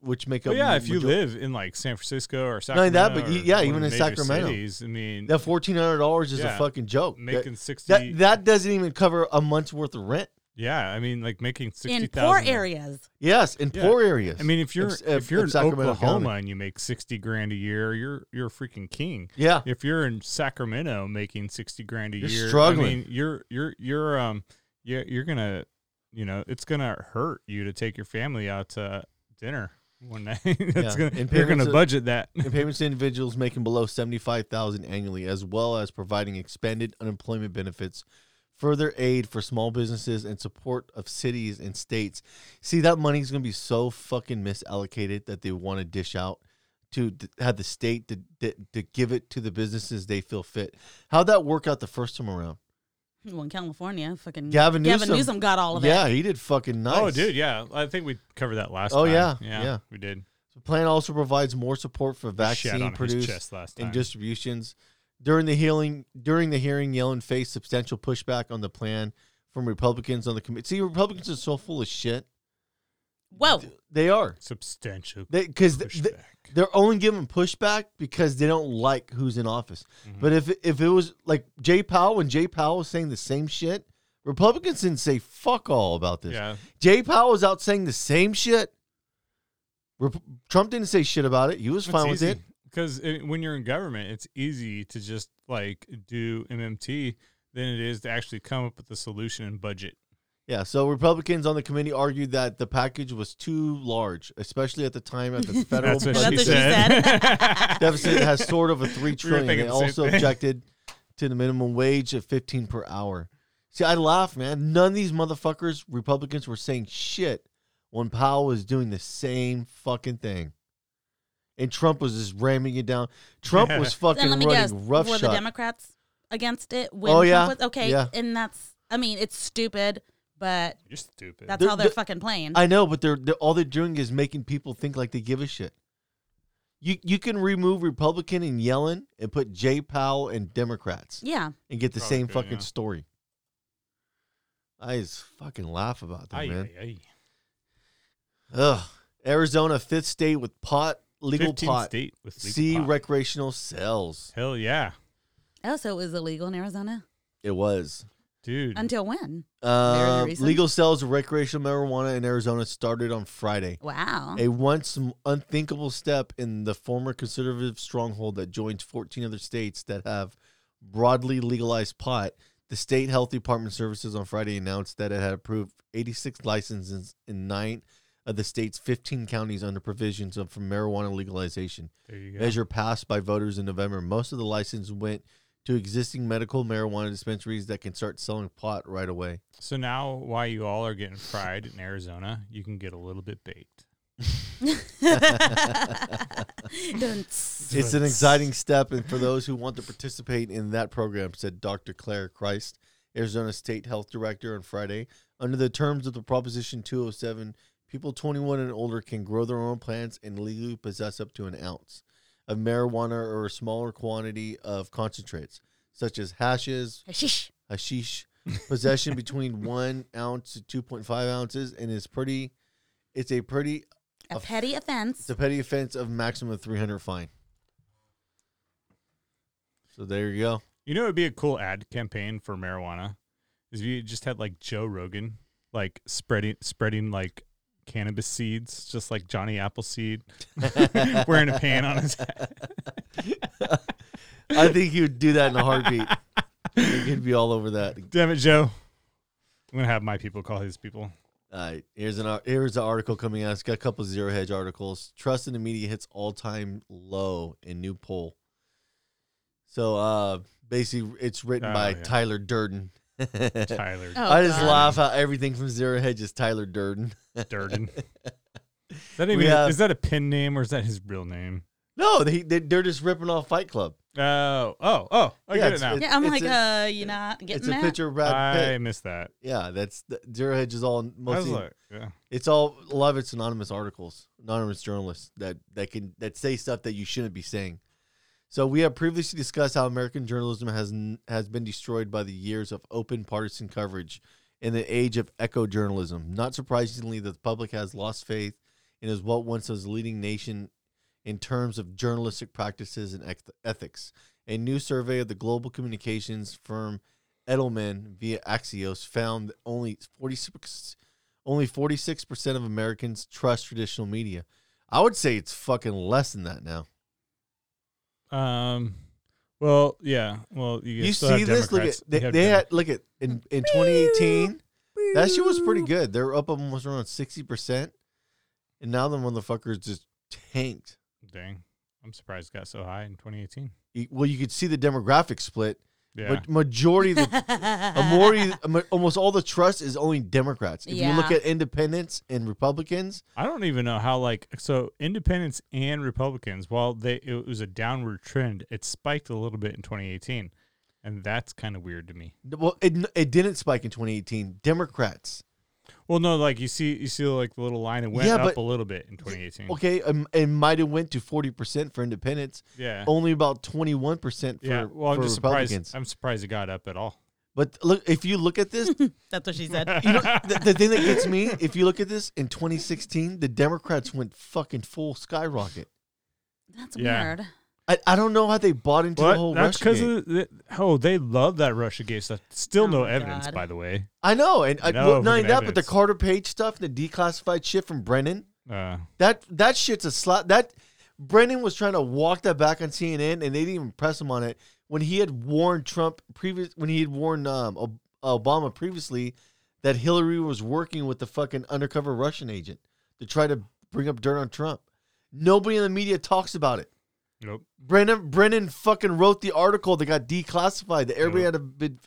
which make up. Well, yeah, if you live in like San Francisco or Sacramento. Not that, but even in Sacramento. Cities, I mean, that $1,400 is a fucking joke. Making 60. That doesn't even cover a month's worth of rent. Yeah, I mean, like making 60,000 in poor areas. Yes, in poor areas. I mean, if you're in Oklahoma and you make $60,000 a year, you're a freaking king. Yeah. If you're in Sacramento making $60,000 a year, struggling. I mean, you're gonna, you know, it's gonna hurt you to take your family out to dinner one night. You're gonna budget that. And payments to individuals making below $75,000 annually, as well as providing expanded unemployment benefits. Further aid for small businesses and support of cities and states. See, that money's going to be so fucking misallocated that they want to dish out to have the state to give it to the businesses they feel fit. How'd that work out the first time around? Well, in California, fucking Gavin Newsom got all of it. Yeah, he did fucking nice. Oh, dude, yeah. I think we covered that last time. Yeah, we did. The plan also provides more support for vaccine produced and distributions. During the hearing, Yellen faced substantial pushback on the plan from Republicans on the committee. See, Republicans are so full of shit. Whoa. They are. Substantial pushback. Because they're only giving pushback because they don't like who's in office. Mm-hmm. But if it was like Jay Powell, when Jay Powell was saying the same shit, Republicans didn't say fuck all about this. Yeah. Jay Powell was out saying the same shit. Trump didn't say shit about it. He was fine with it. Because when you're in government, it's easy to just like do MMT than it is to actually come up with a solution and budget. Yeah. So Republicans on the committee argued that the package was too large, especially at the time at the federal budget deficit has sort of a $3 trillion. They also objected to the minimum wage of $15 per hour. See, I laugh, man. None of these motherfuckers, Republicans, were saying shit when Powell was doing the same fucking thing. And Trump was just ramming it down. Trump was fucking running roughshod. Were the Democrats against it? Trump was? Okay, yeah. And that's, I mean, it's stupid, but you're stupid. That's how they're fucking playing. I know, but they're all they're doing is making people think like they give a shit. You can remove Republican and Yellen and put Jay Powell and Democrats. Yeah. And get the same fucking story. I just fucking laugh about that, man. Ugh. Arizona, fifth state with legal pot. Recreational sales. Hell yeah. Oh, so it was illegal in Arizona? It was. Dude. Until when? Legal sales of recreational marijuana in Arizona started on Friday. Wow. A once unthinkable step in the former conservative stronghold that joins 14 other states that have broadly legalized pot. The State Health Department Services on Friday announced that it had approved 86 licenses in 9 of the state's 15 counties under provisions for marijuana legalization. Measure passed by voters in November. Most of the license went to existing medical marijuana dispensaries that can start selling pot right away. So now while you all are getting fried in Arizona, you can get a little bit baked. It's an exciting step, and for those who want to participate in that program, said Dr. Claire Christ, Arizona State Health Director, on Friday. Under the terms of the Proposition 207, people 21 and older can grow their own plants and legally possess up to an ounce of marijuana or a smaller quantity of concentrates, such as hashish. Possession between 1 ounce to 2.5 ounces, and it's a petty offense. It's a petty offense of maximum of $300 fine. So there you go. You know, it'd be a cool ad campaign for marijuana is if you just had like Joe Rogan, like spreading like cannabis seeds, just like Johnny Appleseed, wearing a pan on his head. I think he would do that in a heartbeat. He'd be all over that. Damn it, Joe. I'm gonna have my people call his people. All right, here's an article coming out. It's got a couple of Zero Hedge articles. Trust in the media hits all-time low in new poll. So basically, it's written by Tyler Durden. Tyler. Oh, I just laugh how everything from Zero Hedge is Tyler Durden. Is that a pen name or is that his real name? No, they're just ripping off Fight Club. Oh! I get it now. You're not getting that. It's a picture of Brad Pitt. I missed that. Yeah, that's Zero Hedge is all mostly. It's all a lot of it's anonymous articles, anonymous journalists that say stuff that you shouldn't be saying. So we have previously discussed how American journalism has been destroyed by the years of open partisan coverage in the age of echo journalism. Not surprisingly, the public has lost faith in what once was a leading nation in terms of journalistic practices and ethics. A new survey of the global communications firm Edelman via Axios found that only 46% of Americans trust traditional media. I would say it's fucking less than that now. Well, yeah. Well, you see this? Look at in 2018, that shit was pretty good. They're up almost around 60%, and now the motherfuckers just tanked. Dang, I'm surprised it got so high in 2018. Well, you could see the demographic split. Yeah. But majority, almost all the trust is only Democrats. If you look at independents and Republicans, I don't even know how. So independents and Republicans, while it was a downward trend, it spiked a little bit in 2018, and that's kind of weird to me. Well, it didn't spike in 2018. Democrats. Well, no, you see like the little line, it went up a little bit in 2018. Okay, it might have went to 40% for independents. Yeah, only about 21% for for Republicans. I'm surprised it got up at all. But look, if you look at this, that's what she said. You know, the thing that gets me, if you look at this in 2016, the Democrats went fucking full skyrocket. That's weird. I don't know how they bought into the whole Russiagate. That's because they love that Russiagate stuff. Still no evidence, by the way. I know, and but the Carter Page stuff, the declassified shit from Brennan, that shit's a slap. That Brennan was trying to walk that back on CNN, and they didn't even press him on it when he had warned Obama previously that Hillary was working with the fucking undercover Russian agent to try to bring up dirt on Trump. Nobody in the media talks about it. Nope. Brennan fucking wrote the article that got declassified. That everybody had a bid.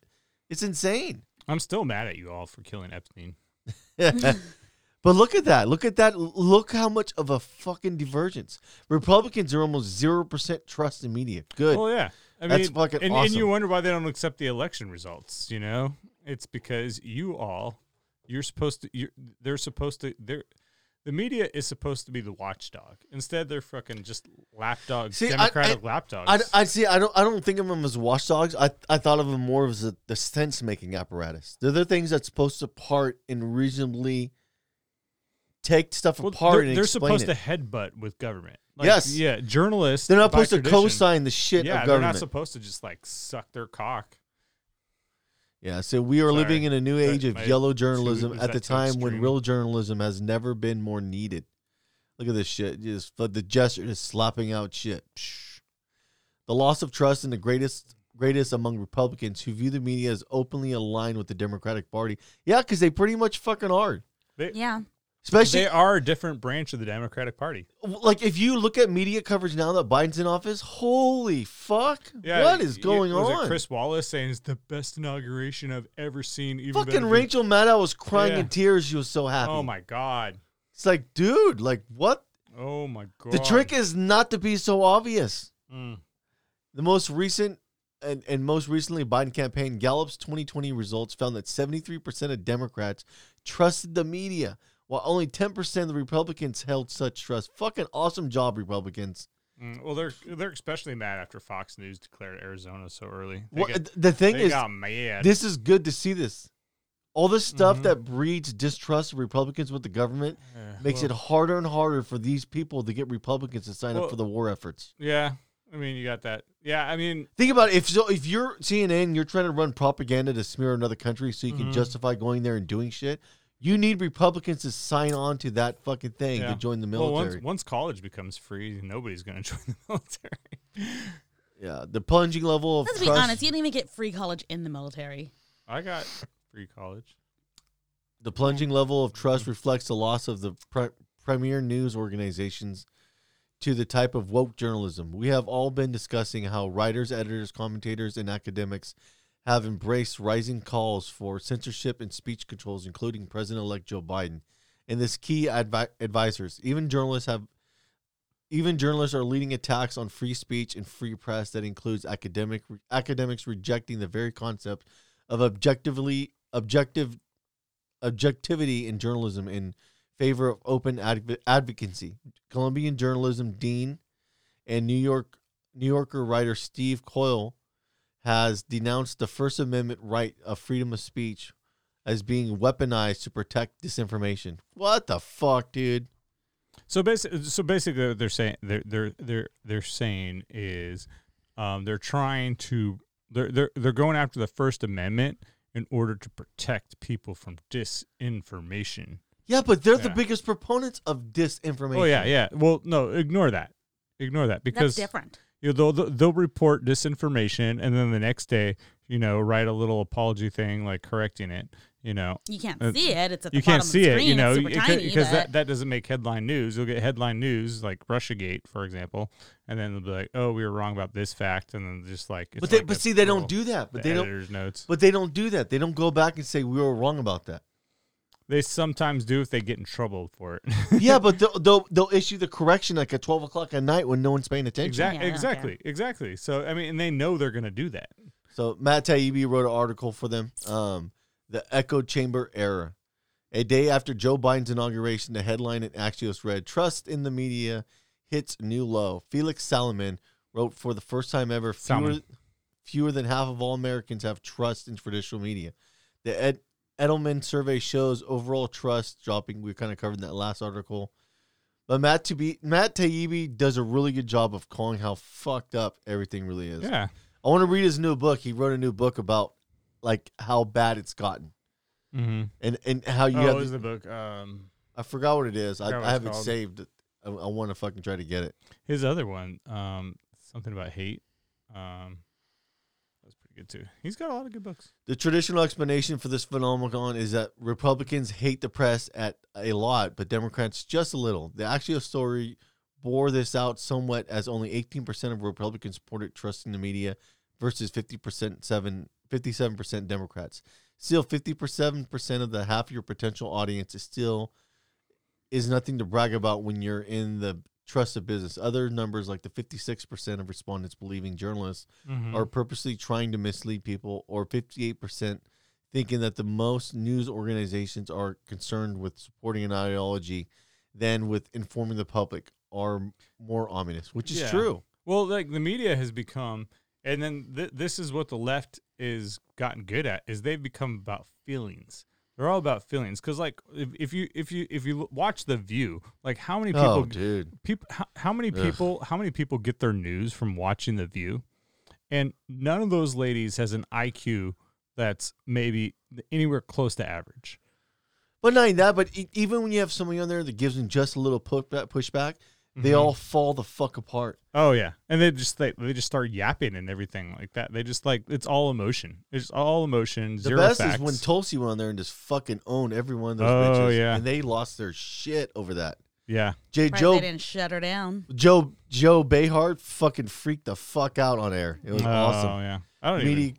It's insane. I'm still mad at you all for killing Epstein. But look at that. Look at that. Look how much of a fucking divergence. Republicans are almost 0% trust in media. Good. Oh, yeah. I mean, that's fucking awesome. And you wonder why they don't accept the election results. You know, it's because the media is supposed to be the watchdog. Instead, they're fucking just lapdogs, Democratic lapdogs. I don't think of them as watchdogs. I thought of them more as the sense-making apparatus. They're the things that's supposed to part and reasonably take stuff apart and explain it. They're supposed to headbutt with government. Yes. Yeah, journalists. They're not supposed to co-sign the shit of government. Yeah, they're not supposed to just, suck their cock. Yeah, so we are living in a new age of yellow journalism at the time when real journalism has never been more needed. Look at this shit. Just the gesture is slapping out shit. Psh. The loss of trust in the greatest among Republicans who view the media as openly aligned with the Democratic Party. Yeah, because they pretty much fucking are. Especially, they are a different branch of the Democratic Party. Like, if you look at media coverage now that Biden's in office, holy fuck, what is going on? Was it Chris Wallace saying it's the best inauguration I've ever seen? Even fucking Rachel Maddow was crying in tears. She was so happy. Oh, my God. It's like, dude, what? Oh, my God. The trick is not to be so obvious. Mm. The most recent and most recently Biden campaign, Gallup's 2020 results found that 73% of Democrats trusted the media, while only 10% of the Republicans held such trust. Fucking awesome job, Republicans. Well, they're especially mad after Fox News declared Arizona so early. This is good to see this. All this stuff that breeds distrust of Republicans with the government makes it harder and harder for these people to get Republicans to sign up for the war efforts. Yeah, I mean, you got that. Yeah, I mean, think about it. If you're CNN, you're trying to run propaganda to smear another country so you can justify going there and doing shit. You need Republicans to sign on to that fucking thing to join the military. Well, once college becomes free, nobody's going to join the military. Yeah, the plunging level of trust. Let's be honest, you didn't even get free college in the military. I got free college. The plunging level of trust reflects the loss of the premier news organizations to the type of woke journalism. We have all been discussing how writers, editors, commentators, and academics have embraced rising calls for censorship and speech controls, including President-elect Joe Biden and his key advisors. Even journalists are leading attacks on free speech and free press that includes academics rejecting the very concept of objectivity in journalism in favor of open advocacy. Colombian journalism dean and New Yorker writer Steve Coyle has denounced the First Amendment right of freedom of speech as being weaponized to protect disinformation. What the fuck, dude? So basically, what they're saying is they're trying to they're going after the First Amendment in order to protect people from disinformation. Yeah, but they're the biggest proponents of disinformation. Oh yeah, yeah. Well, no, ignore that because that's different. You know, they'll report disinformation, and then the next day, you know, write a little apology thing like correcting it. You know, you can't see it. It's at the you can't see it. You know, because that doesn't make headline news. You'll get headline news like Russiagate, for example, and then they'll be like, "Oh, we were wrong about this fact," and then just like, it's they don't do that. But the editor's notes. But they don't do that. They don't go back and say we were wrong about that. They sometimes do if they get in trouble for it. Yeah, but they'll issue the correction like at 12 o'clock at night when no one's paying attention. Exactly. So, I mean, and they know they're going to do that. So, Matt Taibbi wrote an article for them, The Echo Chamber Era. A day after Joe Biden's inauguration, the headline in Axios read, "Trust in the media hits new low." Felix Salomon wrote, "For the first time ever, fewer than half of all Americans have trust in traditional media. The Edelman survey shows overall trust dropping." We kind of covered that last article. But Matt Taibbi does a really good job of calling how fucked up everything really is. Yeah. I want to read his new book. He wrote a new book about like how bad it's gotten. Mm-hmm. And how you have... What was the book? I forgot what it is. I have it saved. I want to fucking try to get it. His other one, something about hate. Good too. He's got a lot of good books. The traditional explanation for this phenomenon is that Republicans hate the press at a lot, but Democrats just a little. The Axios story bore this out somewhat, as only 18% of Republicans supported trust in the media versus 57% Democrats. Still, 57% of the half of your potential audience is nothing to brag about when you're in the trust of business. Other numbers, like the 56% of respondents believing journalists are purposely trying to mislead people, or 58% thinking that the most news organizations are concerned with supporting an ideology than with informing the public, are more ominous, which is true. Well, like the media has become, and then this is what the left is gotten good at, is they've become about feelings. They're all about feelings, because like if you watch The View, like how many people, how many people get their news from watching The View, and none of those ladies has an IQ that's maybe anywhere close to average. But not even that. But even when you have somebody on there that gives them just a little pushback, they all fall the fuck apart. Oh yeah, and they just start yapping and everything like that. They just like it's all emotion. It's all emotion. The best facts. Is when Tulsi went on there and just fucking owned every one of those bitches. Oh yeah, and they lost their shit over that. Yeah, Joe they didn't shut her down. Joe Behar fucking freaked the fuck out on air. It was awesome. Oh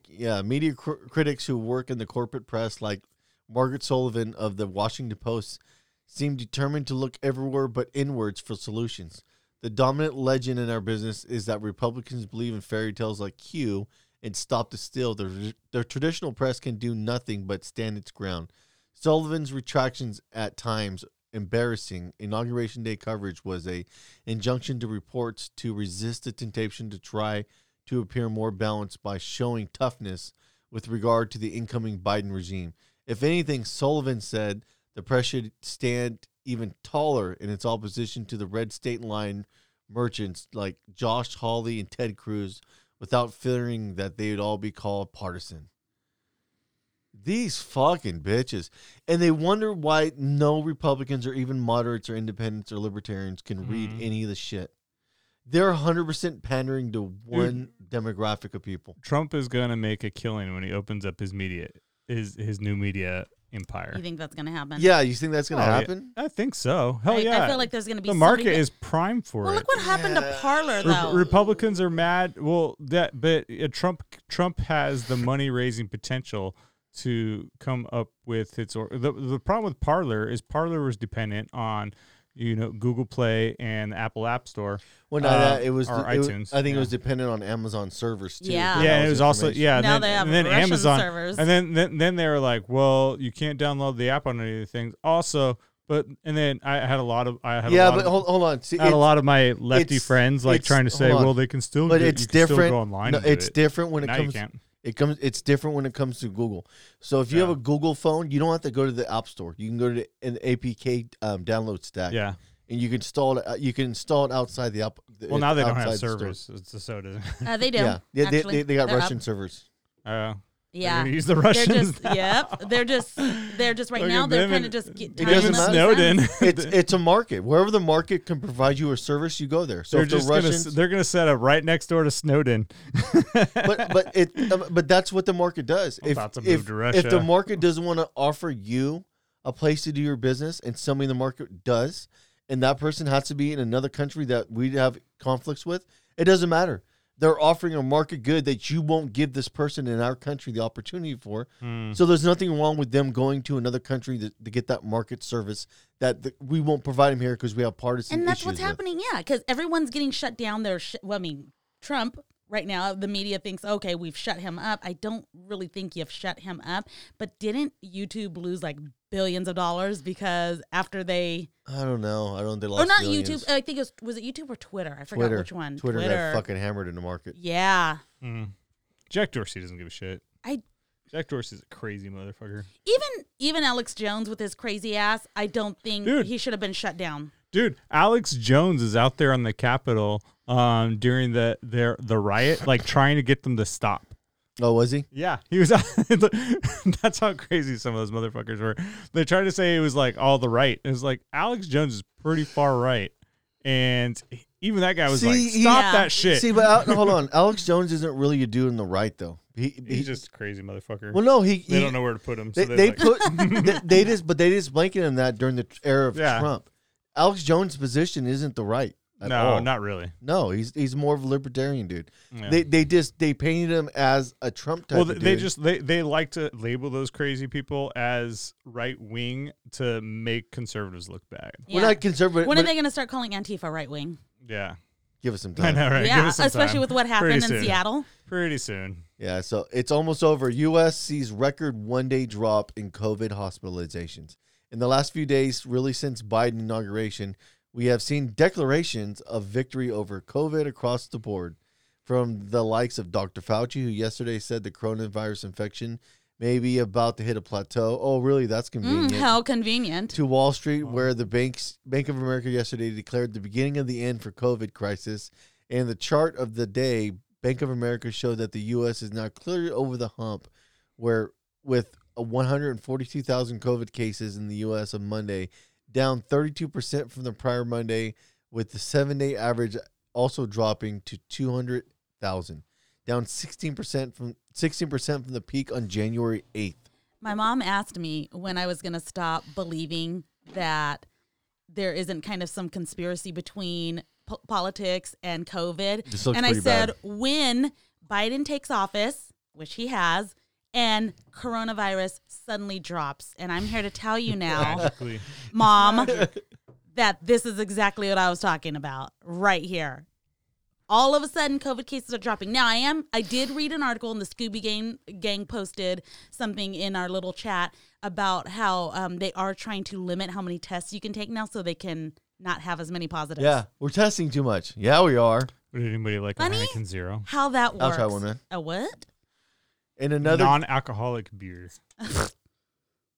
yeah, media critics who work in the corporate press, like Margaret Sullivan of the Washington Post, seem determined to look everywhere but inwards for solutions. The dominant legend in our business is that Republicans believe in fairy tales like Q and Stop the Steal. Their traditional press can do nothing but stand its ground. Sullivan's retractions at times embarrassing. Inauguration Day coverage was an injunction to reports to resist the temptation to try to appear more balanced by showing toughness with regard to the incoming Biden regime. If anything, Sullivan said, the press should stand even taller in its opposition to the red state line merchants like Josh Hawley and Ted Cruz, without fearing that they would all be called partisan. These fucking bitches. And they wonder why no Republicans or even moderates or independents or libertarians can read any of the shit. They're 100% pandering to one demographic of people. Trump is going to make a killing when he opens up his media, his new media empire. You think that's going to happen? Yeah, you think that's going to happen? I think so. Hell yeah. I feel like there's going to be the market is primed for it. Look what happened to Parler though. Republicans are mad. Well, but Trump has the money raising potential to come up with its. The problem with Parler is Parler was dependent on Google Play and Apple App Store. Well, no, it was iTunes. I think it was dependent on Amazon servers too. Yeah, yeah, it was also Now they have Russian Amazon servers, and then they were like, "Well, you can't download the app on any of the things." Also, but and then I had a lot of a lot of my lefty friends like trying to say, "Well, they can still, but it's different. Go online, it's different when it comes." It's different when it comes to Google. So if you have a Google phone, you don't have to go to the App Store. You can go to an APK download stack. Yeah, and you can install it. You can install it outside the up. Well, now they don't have servers. So it doesn't. They do. Yeah, they got Russian up. Servers. Oh. Yeah, use the Russians. They're just, yep, they're just right now. They're kind of just getting Snowden. It's a market. Wherever the market can provide you a service, you go there. So they're just they're going to set up right next door to Snowden. but that's what the market does. I'm about to move to Russia. If the market doesn't want to offer you a place to do your business, and somebody in the market does, and that person has to be in another country that we have conflicts with, it doesn't matter. They're offering a market good that you won't give this person in our country the opportunity for. So there's nothing wrong with them going to another country to get that market service that we won't provide them here because we have partisan issues. And that's what's happening, yeah, because everyone's getting shut down. Trump right now, the media thinks, okay, we've shut him up. I don't really think you've shut him up. But didn't YouTube lose like billions of dollars because after they... I don't know. I don't think they lost billions. YouTube. I think it was it YouTube or Twitter? I forgot which one. Twitter got fucking hammered in the market. Yeah. Jack Dorsey doesn't give a shit. Jack Dorsey's a crazy motherfucker. Even Alex Jones with his crazy ass, I don't think he should have been shut down. Dude, Alex Jones is out there on the Capitol during the riot, like trying to get them to stop. Oh, was he? Yeah, he was. That's how crazy some of those motherfuckers were. They tried to say it was like all the right. It was like Alex Jones is pretty far right, and even that guy was that shit. See, but hold on, Alex Jones isn't really a dude in the right though. He's just a crazy motherfucker. Well, no, they don't know where to put him. So they just blanketed him that during the era of Trump. Alex Jones' position isn't the right. No, not really. No, he's more of a libertarian dude. Yeah. They painted him as a Trump type. Well, they like to label those crazy people as right wing to make conservatives look bad. Yeah. We're not conservative. When are they going to start calling Antifa right wing? Yeah, give us some time. I know, right? Yeah, give us some especially time. With what happened in Seattle. Pretty soon. Yeah, so it's almost over. U.S. sees record one-day drop in COVID hospitalizations in the last few days, really since Biden inauguration. We have seen declarations of victory over COVID across the board from the likes of Dr. Fauci, who yesterday said the coronavirus infection may be about to hit a plateau. Oh, really? That's convenient. How convenient. To Wall Street, where the Bank of America yesterday declared the beginning of the end for COVID crisis. And the chart of the day, Bank of America showed that the U.S. is now clearly over the hump, where with 142,000 COVID cases in the U.S. on Monday, down 32% from the prior Monday, with the 7-day average also dropping to 200,000, down 16% from the peak on January 8th. My mom asked me when I was going to stop believing that there isn't kind of some conspiracy between politics and COVID. And I said, when Biden takes office, which he has, and coronavirus suddenly drops. And I'm here to tell you now, Mom, that this is exactly what I was talking about right here. All of a sudden, COVID cases are dropping. Now, I did read an article, and the Scooby Gang posted something in our little chat about how they are trying to limit how many tests you can take now so they can not have as many positives. Yeah, we're testing too much. Yeah, we are. Would anybody like a Heineken Zero? How that works. I'll try one, man. A what? In another non-alcoholic beer.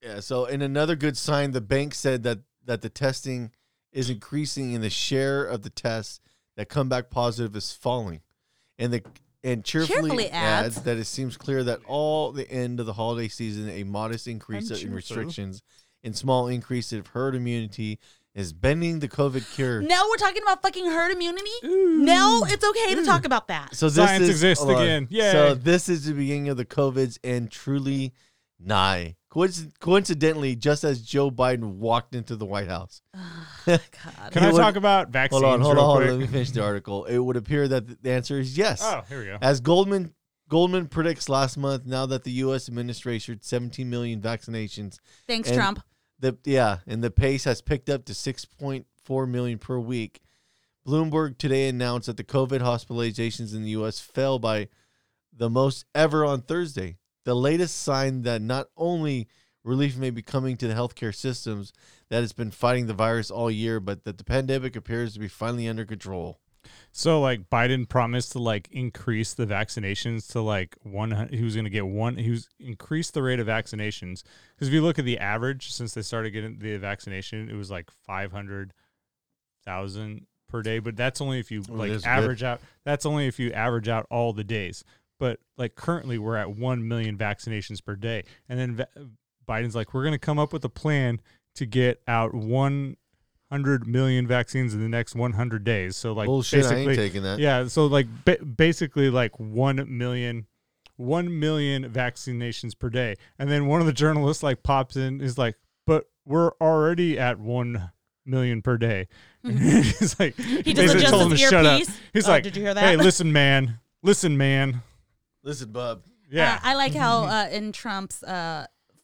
Yeah, so in another good sign, the bank said that the testing is increasing and the share of the tests that come back positive is falling. And cheerfully adds that it seems clear that all the end of the holiday season, a modest increase in restrictions and small increase of herd immunity is bending the COVID cure. Now we're talking about fucking herd immunity? Ooh. Now it's okay to talk about that. So science exists again. Yeah. So this is the beginning of the COVID's end, truly nigh. Coincidentally, just as Joe Biden walked into the White House. Oh, God. Can I talk about vaccines? Hold on. Let me finish the article. It would appear that the answer is yes. Oh, here we go. As Goldman predicts last month, now that the U.S. administration 17 million vaccinations. Thanks, Trump. And the pace has picked up to 6.4 million per week. Bloomberg today announced that the COVID hospitalizations in the U.S. fell by the most ever on Thursday, the latest sign that not only relief may be coming to the healthcare systems that has been fighting the virus all year, but that the pandemic appears to be finally under control. So, like, Biden promised to, like, increase the vaccinations to, like, 100. He was going to get one. He was increased the rate of vaccinations. Because if you look at the average, since they started getting the vaccination, it was, like, 500 $1,000 per day, but that's only if you average out. That's only if you average out all the days. But like currently, we're at 1 million vaccinations per day, and then Biden's like, we're going to come up with a plan to get out 100 million vaccines in the next 100 days. So like, bullshit, I ain't taking that. Yeah, so like basically like 1 million. 1 million vaccinations per day. And then one of the journalists like pops in, is like, but we're already at 1 million per day. Mm-hmm. He's like, he doesn't just told him to shut up. He's like, did you hear that? Hey, listen, man. Listen, bub. Yeah. I like how in Trump's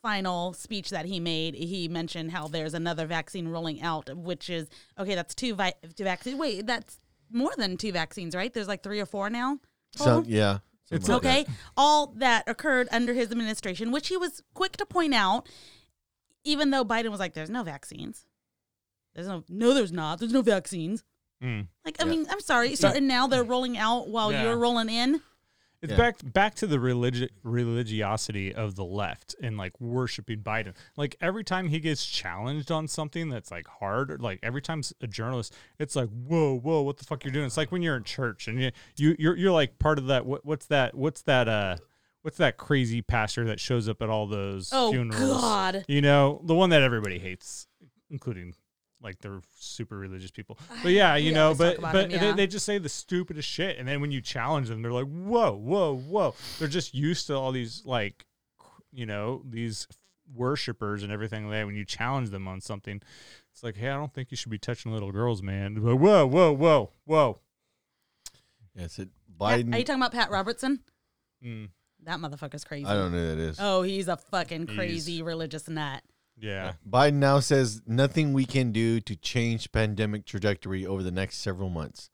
final speech that he made, he mentioned how there's another vaccine rolling out, which is, okay, that's two vaccines. Wait, that's more than two vaccines, right? There's like 3 or 4 now. So, yeah. It's okay. All that occurred under his administration, which he was quick to point out, even though Biden was like, there's no vaccines. There's no vaccines. Mm. Like, I mean, I'm sorry. So, and now they're rolling out while you're rolling in. It's back to the religiosity of the left and like worshiping Biden. Like every time he gets challenged on something that's like hard, or like every time a journalist, it's like, whoa, what the fuck you're doing? It's like when you're in church and you're like part of that. What's that crazy pastor that shows up at all those funerals? Oh God! You know, the one that everybody hates, including like they're super religious people. But yeah, they just say the stupidest shit. And then when you challenge them, they're like, whoa. They're just used to all these like, you know, these worshipers and everything like that. When you challenge them on something, it's like, hey, I don't think you should be touching little girls, man. Like, whoa. Yes, Biden. Are you talking about Pat Robertson? Mm. That motherfucker's crazy. I don't know who that is. Oh, he's a fucking crazy religious nut. Yeah. Biden now says nothing we can do to change pandemic trajectory over the next several months.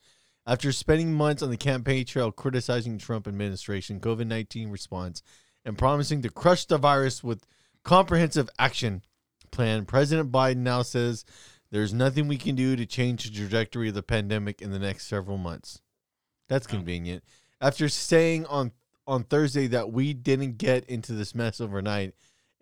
After spending months on the campaign trail criticizing Trump administration, COVID-19 response, and promising to crush the virus with comprehensive action plan, President Biden now says there's nothing we can do to change the trajectory of the pandemic in the next several months. That's convenient. After saying on Thursday that we didn't get into this mess overnight,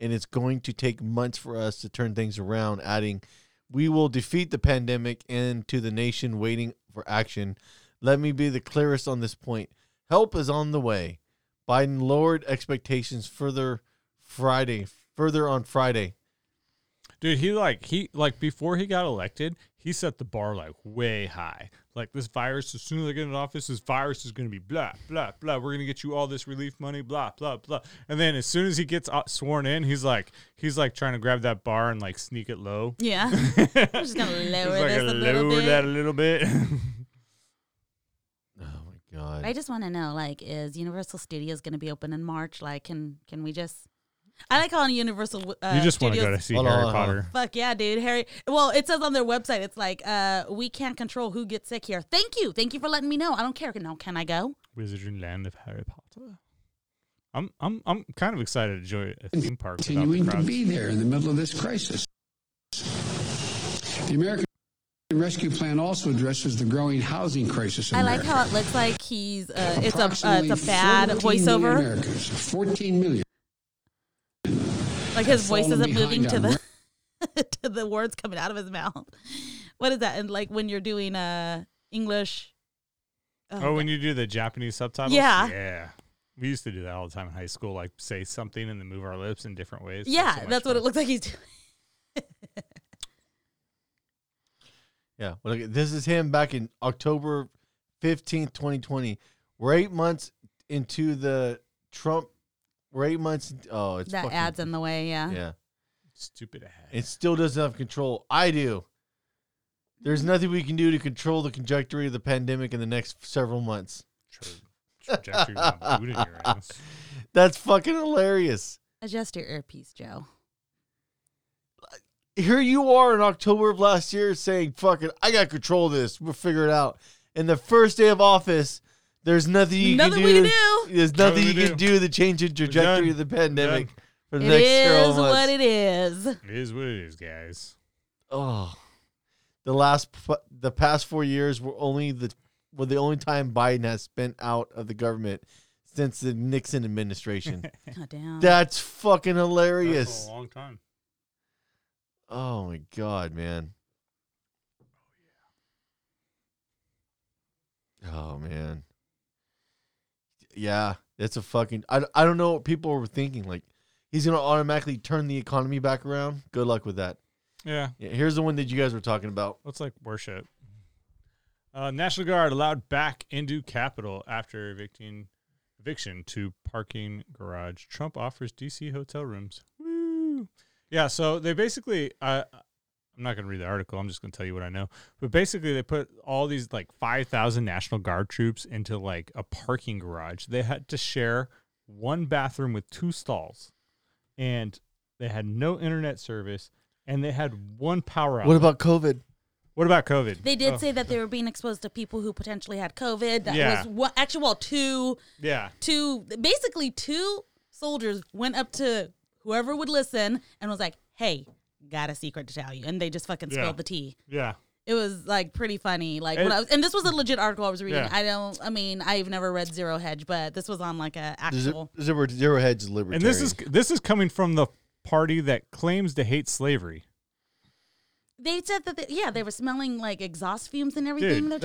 and it's going to take months for us to turn things around, adding, we will defeat the pandemic and to the nation waiting for action. Let me be the clearest on this point. Help is on the way. Biden lowered expectations further on Friday. Dude, he before he got elected, he set the bar like way high. Like this virus, as soon as I get in office, this virus is going to be blah, blah, blah. We're going to get you all this relief money, blah, blah, blah. And then as soon as he gets sworn in, he's like trying to grab that bar and like sneak it low. Yeah. I'm just going to lower that a little bit. Oh my God. I just want to know, like, is Universal Studios going to be open in March? Like, can we just... I like calling Universal you just want to go to see Harry Potter. Fuck yeah, dude. Harry. Well, it says on their website, it's like, we can't control who gets sick here. Thank you. Thank you for letting me know. I don't care. Now, can I go? Wizarding Land of Harry Potter. I'm kind of excited to join a theme park. Continuing to be there in the middle of this crisis. The American Rescue Plan also addresses the growing housing crisis in America. I like how it looks like he's it's a bad voiceover. 14 million. Like his voice isn't moving to the words coming out of his mouth. What is that? And like when you're doing English. When you do the Japanese subtitles? Yeah. We used to do that all the time in high school, like say something and then move our lips in different ways. Yeah, that's what it looks like he's doing. Yeah. Well, look, this is him back in October 15th, 2020. We're 8 months into the Trump. We're 8 months. Oh, it's that ad's in the way. Yeah. Yeah. Stupid ad. It still doesn't have control. I do. There's nothing we can do to control the trajectory of the pandemic in the next several months. Trajectory of food in your ass. That's fucking hilarious. Adjust your earpiece, Joe. Here you are in October of last year saying, "Fuck it, I got control of this. We'll figure it out." And the first day of office. There's nothing you can do. There's nothing you can do to change the trajectory of the pandemic for the next several months. It is what it is. It is what it is, guys. Oh, the past 4 years were the only time Biden has spent out of the government since the Nixon administration. God damn. That's fucking hilarious. That's a long time. Oh my God, man. Oh, man. Yeah, that's a fucking... I don't know what people were thinking. Like, he's going to automatically turn the economy back around. Good luck with that. Yeah. Here's the one that you guys were talking about. Looks like worship. National Guard allowed back into Capitol after eviction to parking garage. Trump offers D.C. hotel rooms. Woo! Yeah, so they basically... I'm not going to read the article. I'm just going to tell you what I know. But basically, they put all these, 5,000 National Guard troops into, a parking garage. They had to share one bathroom with two stalls. And they had no internet service. And they had one power outlet. What about COVID? They did say that they were being exposed to people who potentially had COVID. That was two. Yeah. Basically, two soldiers went up to whoever would listen and was like, hey, got a secret to tell you, and they just fucking spilled the tea. Yeah, it was pretty funny. And this was a legit article I was reading. Yeah. I've never read Zero Hedge, but this was on an actual Zero Hedge libertarian. And this is coming from the party that claims to hate slavery. They said that they were smelling exhaust fumes and everything. Dude,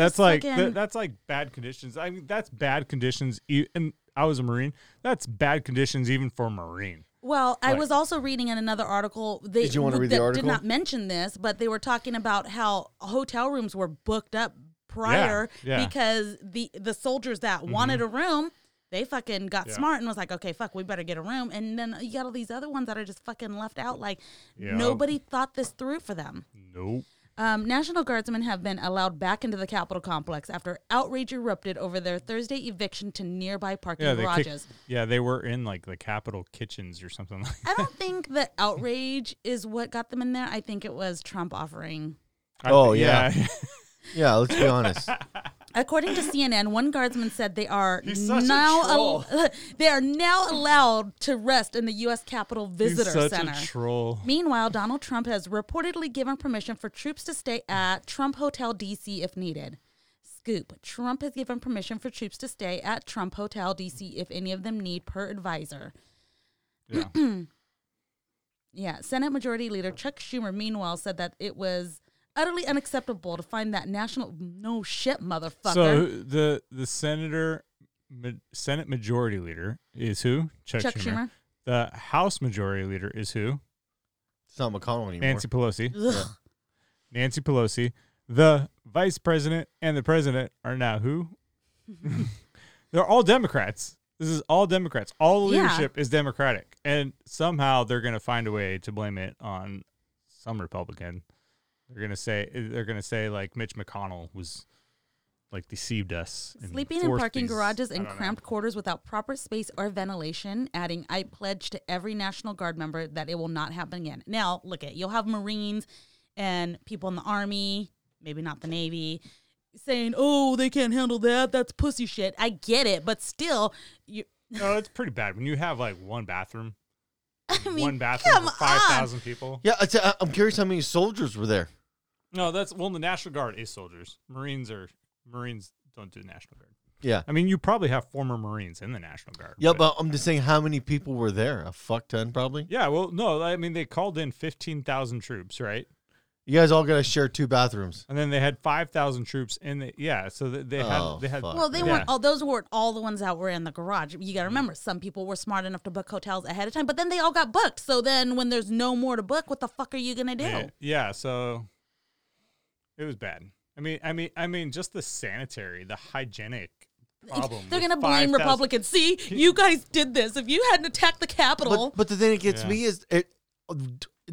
that's bad conditions. I mean, that's bad conditions. And I was a Marine. That's bad conditions even for a Marine. Well, I was also reading in another article. Did you want to read the article? Did not mention this, but they were talking about how hotel rooms were booked up prior because the soldiers that wanted a room, they fucking got smart and was like, okay, fuck, we better get a room. And then you got all these other ones that are just fucking left out. Nobody thought this through for them. Nope. National Guardsmen have been allowed back into the Capitol complex after outrage erupted over their Thursday eviction to nearby parking garages. They were in the Capitol kitchens or something like that. I don't think the outrage is what got them in there. I think it was Trump offering. Yeah, let's be honest. According to CNN, one guardsman said they are now allowed to rest in the U.S. Capitol Visitor Center. He's such a troll. Meanwhile, Donald Trump has reportedly given permission for troops to stay at Trump Hotel D.C. if needed. Scoop. Trump has given permission for troops to stay at Trump Hotel D.C. if any of them need per advisor. Yeah. Yeah. Senate Majority Leader Chuck Schumer, meanwhile, said that it was utterly unacceptable to find that national no shit motherfucker. So the Senate Majority Leader is who? Chuck Schumer. The House Majority Leader is who? It's not McConnell anymore. Nancy Pelosi. Yeah. Nancy Pelosi. The Vice President and the President are now who? They're all Democrats. This is all Democrats. All leadership is Democratic, and somehow they're going to find a way to blame it on some Republican. They're gonna say Mitch McConnell was deceived us. Sleeping in parking garages and cramped quarters without proper space or ventilation, adding, I pledge to every National Guard member that it will not happen again. Now, look at you'll have Marines and people in the Army, maybe not the Navy, saying, oh, they can't handle that. That's pussy shit. I get it, but still. No, it's pretty bad when you have one bathroom. One bathroom for 5,000 people. Yeah, I'm curious how many soldiers were there. No, the National Guard is soldiers. Marines don't do National Guard. Yeah. You probably have former Marines in the National Guard. Yeah, but I'm just saying how many people were there? A fuck ton, probably? Yeah, well, no, they called in 15,000 troops, right? You guys all got to share two bathrooms. And then they had 5,000 troops in the... Yeah, so they had... Fuck. Well, they weren't... Oh, those weren't all the ones that were in the garage. You got to remember, some people were smart enough to book hotels ahead of time, but then they all got booked. So then when there's no more to book, what the fuck are you going to do? Yeah, so... It was bad. Just the sanitary, the hygienic problem. They're going to blame Republicans. See, you guys did this. If you hadn't attacked the Capitol... But the thing that gets me is...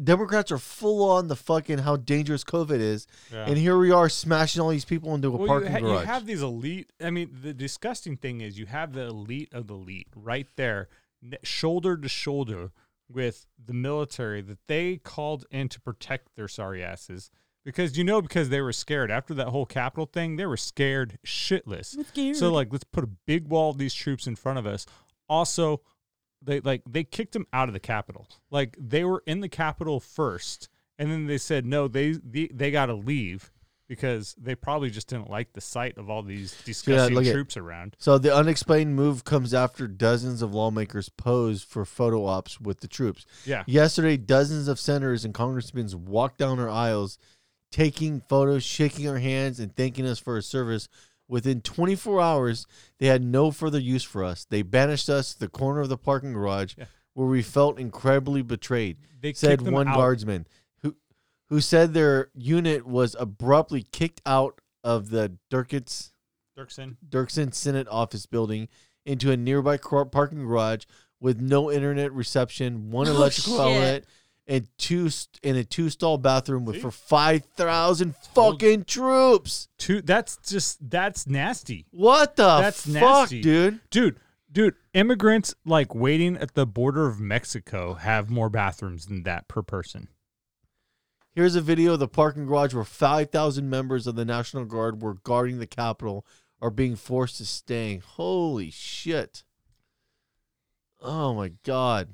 Democrats are full on the fucking how dangerous COVID is, and here we are smashing all these people into a parking garage. You have these elite. The disgusting thing is you have the elite of the elite right there, shoulder to shoulder with the military that they called in to protect their sorry asses because they were scared. After that whole Capitol thing, they were scared shitless. So let's put a big wall of these troops in front of us. Also. They kicked them out of the Capitol. They were in the Capitol first, and then they said no. They got to leave because they probably just didn't like the sight of all these disgusting troops around. So the unexplained move comes after dozens of lawmakers posed for photo ops with the troops. Yeah. Yesterday, dozens of senators and congressmen walked down our aisles, taking photos, shaking our hands, and thanking us for our service. Within 24 hours, they had no further use for us. They banished us to the corner of the parking garage where we felt incredibly betrayed, they said one guardsman, who said their unit was abruptly kicked out of the Dirksen Senate office building into a nearby parking garage with no internet reception, one electrical outlet, and a two-stall bathroom for 5,000 fucking troops. That's nasty. What the fuck, dude? Dude, immigrants like waiting at the border of Mexico have more bathrooms than that per person. Here's a video of the parking garage where 5,000 members of the National Guard were guarding the Capitol are being forced to stay. Holy shit. Oh, my God.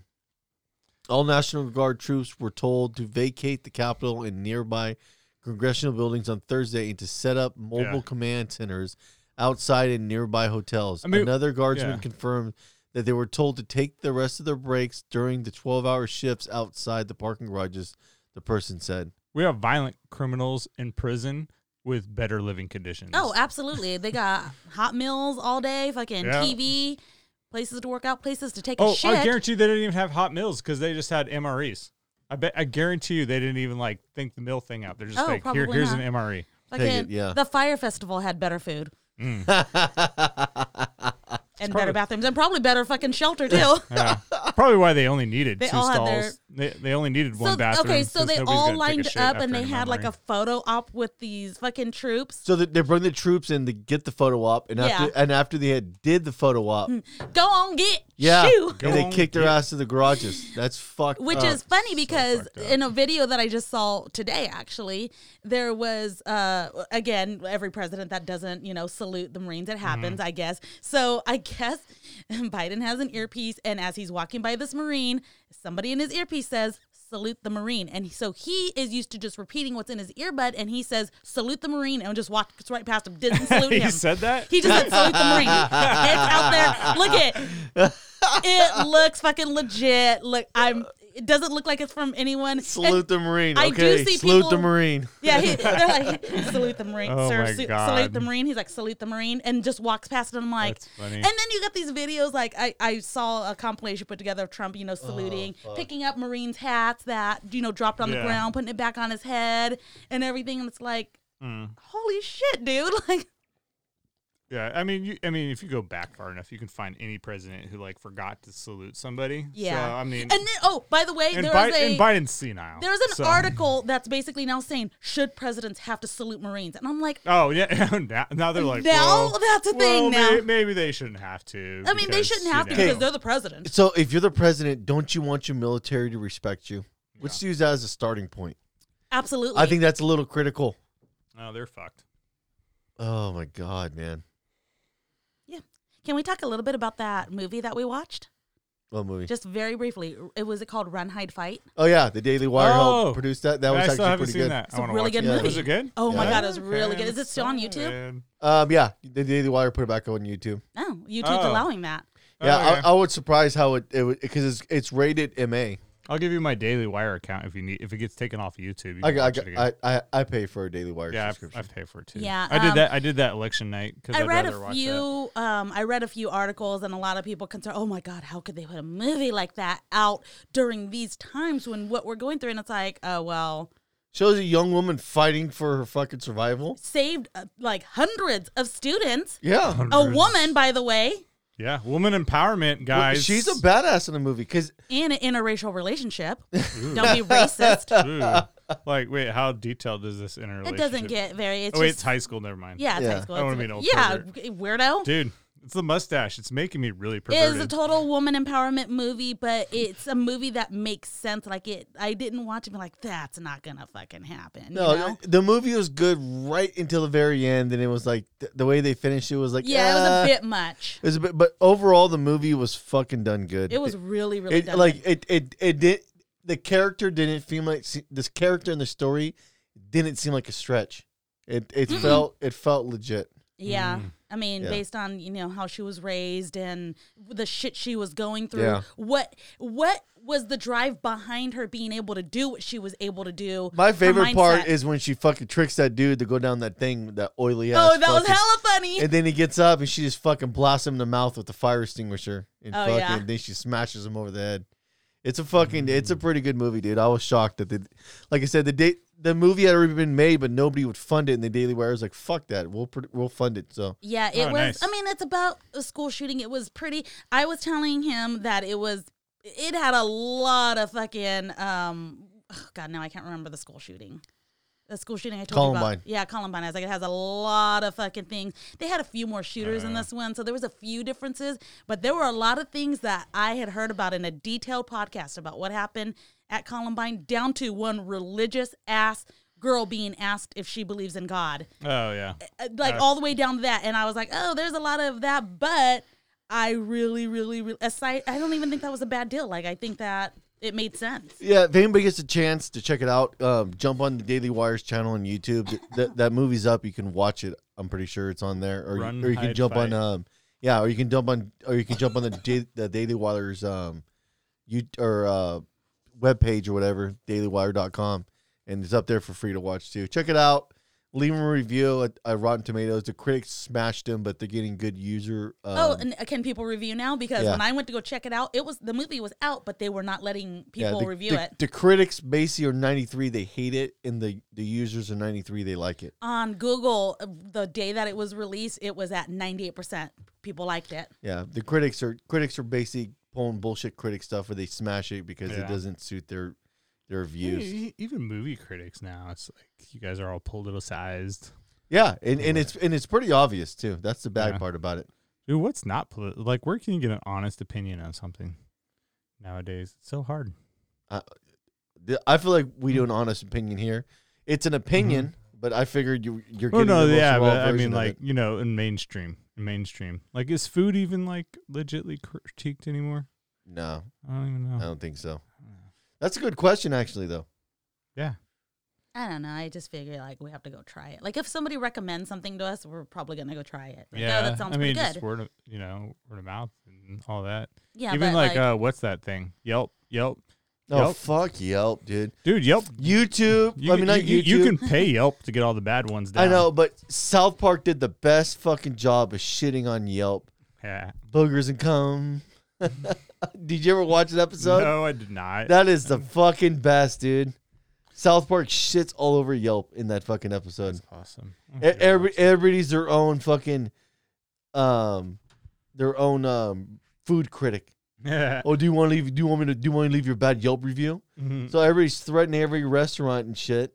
All National Guard troops were told to vacate the Capitol and nearby congressional buildings on Thursday and to set up mobile command centers outside and nearby hotels. Another guardsman confirmed that they were told to take the rest of their breaks during the 12-hour shifts outside the parking garages. The person said, "We have violent criminals in prison with better living conditions." Oh, absolutely! They got hot meals all day, fucking TV, places to work out, places to take a shit. I guarantee you they didn't even have hot meals because they just had MREs. I guarantee you they didn't even think the meal thing out. They're just like, here's an MRE. The fire festival had better food and better bathrooms and probably better fucking shelter too. Yeah. Probably why they only needed two stalls. They only needed one bathroom. Okay, so they all lined up and they had a photo op with these fucking troops. So they bring the troops in to get the photo op, and after they did the photo op, go on get shoot. And they kicked their ass to the garages. That's fucked up. Which is funny because in a video that I just saw today, actually, there was again every president that doesn't salute the Marines. It happens, I guess. So I guess Biden has an earpiece, and as he's walking by this Marine, somebody in his earpiece says, "Salute the Marine." And so he is used to just repeating what's in his earbud, and he says, "Salute the Marine," and just walks right past him. Didn't salute him. He said that? He just said, "Salute the Marine." It's out there. Look it. It looks fucking legit. Look, it doesn't look like it's from anyone. Salute the Marine. Okay. I do see salute people, the Marine. Yeah, they're like, "Salute the Marine, sir. Salute the Marine." He's like, "Salute the Marine," and just walks past it. I'm like, that's funny. And then you got these videos. Like I saw a compilation put together of Trump, saluting, picking up Marines' hats that dropped on the ground, putting it back on his head, and everything. And it's like, holy shit, dude! Like. Yeah, if you go back far enough, you can find any president who forgot to salute somebody. Yeah, so, and then, by the way, Biden's senile. There's an article that's basically now saying, "Should presidents have to salute Marines?" And I'm like, oh yeah, now they're like, now that's a thing. Now maybe they shouldn't have to. I mean, they shouldn't have to because they're the president. So if you're the president, don't you want your military to respect you? Yeah. Let's use that as a starting point. Absolutely, I think that's a little critical. No, they're fucked. Oh my God, man. Can we talk a little bit about that movie that we watched? What movie? Just very briefly. It was called Run, Hide, Fight? Oh, yeah. The Daily Wire helped produce that. That was actually pretty good. That. It's a really good movie. Was it good? Oh, my God. It was really good. Is it still on YouTube? Yeah. The Daily Wire put it back on YouTube. Oh, YouTube's allowing that. Yeah. Oh, okay. I was surprised how it because it's rated MA. I'll give you my Daily Wire account if it gets taken off of YouTube. I pay for a Daily Wire subscription. I pay for it too. Yeah, I did that election night because I'd rather watch that. I read a few articles and a lot of people concerned. Oh my God, how could they put a movie like that out during these times when what we're going through? And it's like, oh well. Shows a young woman fighting for her fucking survival. Saved hundreds of students. Yeah, a woman, by the way. Yeah, woman empowerment, guys. She's a badass in the movie because in an interracial relationship. Ooh. Don't be racist. Wait, how detailed is this interrelationship? It doesn't get very. It's high school. Never mind. Yeah, it's high school. I don't want to be an old weirdo, dude. It's the mustache. It's making me really perverted. It is a total woman empowerment movie, but it's a movie that makes sense. I didn't watch it and be like, that's not going to fucking happen. No, the movie was good right until the very end, and it was like, the way they finished it was like, it was a bit much. It was a bit, but overall, the movie was fucking done good. It was really, really done good. It did, the character didn't feel like, this character in the story didn't seem like a stretch. It felt legit. Yeah. Mm. I mean, based on, you know, how she was raised and the shit she was going through, what was the drive behind her being able to do what she was able to do? My favorite part is when she fucking tricks that dude to go down that thing, that oily ass. Oh, that was hella funny. And then he gets up and she just fucking blasts him in the mouth with the fire extinguisher. And and then she smashes him over the head. It's a fucking, it's a pretty good movie, dude. I was shocked that they, like I said, the movie had already been made, but nobody would fund it. And the Daily Wire was like, "Fuck that, we'll fund it." So yeah, it was. Nice. I mean, it's about a school shooting. It was pretty. I was telling him that it was. It had a lot of fucking. Oh God, now I can't remember the school shooting. The school shooting I told you about. Yeah, Columbine. I was like, it has a lot of fucking things. They had a few more shooters in this one, so there was a few differences. But there were a lot of things that I had heard about in a detailed podcast about what happened at Columbine, down to one religious-ass girl being asked if she believes in God. Oh, yeah. Like, all the way down to that. And I was like, oh, there's a lot of that, but I really, aside, I don't even think that was a bad deal. Like, I think that it made sense. Yeah, if anybody gets a chance to check it out, jump on the Daily Wire's channel on YouTube. That movie's up. You can watch it. I'm pretty sure it's on there. Or you can jump on the Daily Wire's webpage or whatever, dailywire.com, and it's up there for free to watch too. Check it out. Leave them a review at Rotten Tomatoes. The critics smashed them, but they're getting good user. And can people review now? Because when I went to go check it out, the movie was out, but they were not letting people review it. The critics basically are 93; they hate it, and the users are 93; they like it. On Google, the day that it was released, it was at 98% people liked it. Yeah, the critics are basically pulling bullshit critic stuff where they smash it because it doesn't suit their views. Even movie critics now, it's like you guys are all politicized. Yeah, and it's pretty obvious too. That's the bad part about it. Dude, what's not like? Where can you get an honest opinion on something nowadays? It's so hard. I feel like we do an honest opinion here. It's an opinion, but I figured you're getting. Oh no, but I mean, like you know, in mainstream, like is food even like legitly critiqued anymore? No, I don't even know. I don't think so. That's a good question, actually, though. Yeah. I don't know. I just figure, like, we have to go try it. Like, if somebody recommends something to us, we're probably going to go try it. Like, yeah. Oh, that sounds pretty good. I mean, just word of mouth and all that. Yeah, even, what's that thing? Yelp. Oh, fuck Yelp, dude. Dude, Yelp. YouTube. Not YouTube. You can pay Yelp to get all the bad ones down. I know, but South Park did the best fucking job of shitting on Yelp. Yeah. Boogers and cum. Did you ever watch an episode? No, I did not. That is the fucking best, dude. South Park shits all over Yelp in that fucking episode. That's awesome. Everybody's their own food critic. Oh, do you want to leave your bad Yelp review? Mm-hmm. So everybody's threatening every restaurant and shit.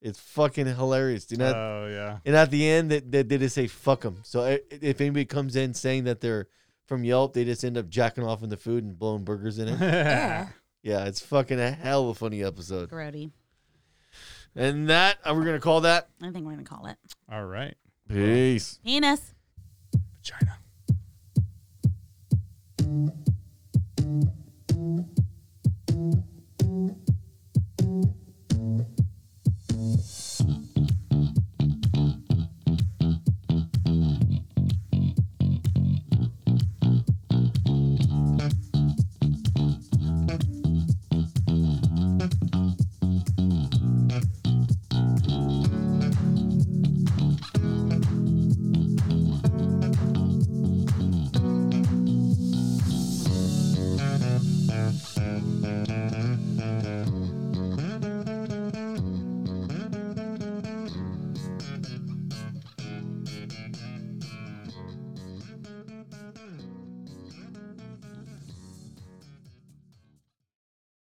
It's fucking hilarious, dude. And at the end, they just say fuck them. So if anybody comes in saying that they're from Yelp, they just end up jacking off in the food and blowing burgers in it. Yeah, it's fucking a hell of a funny episode. Grody. And that, are we going to call that? I think we're going to call it. All right. Peace. Penis. Vagina.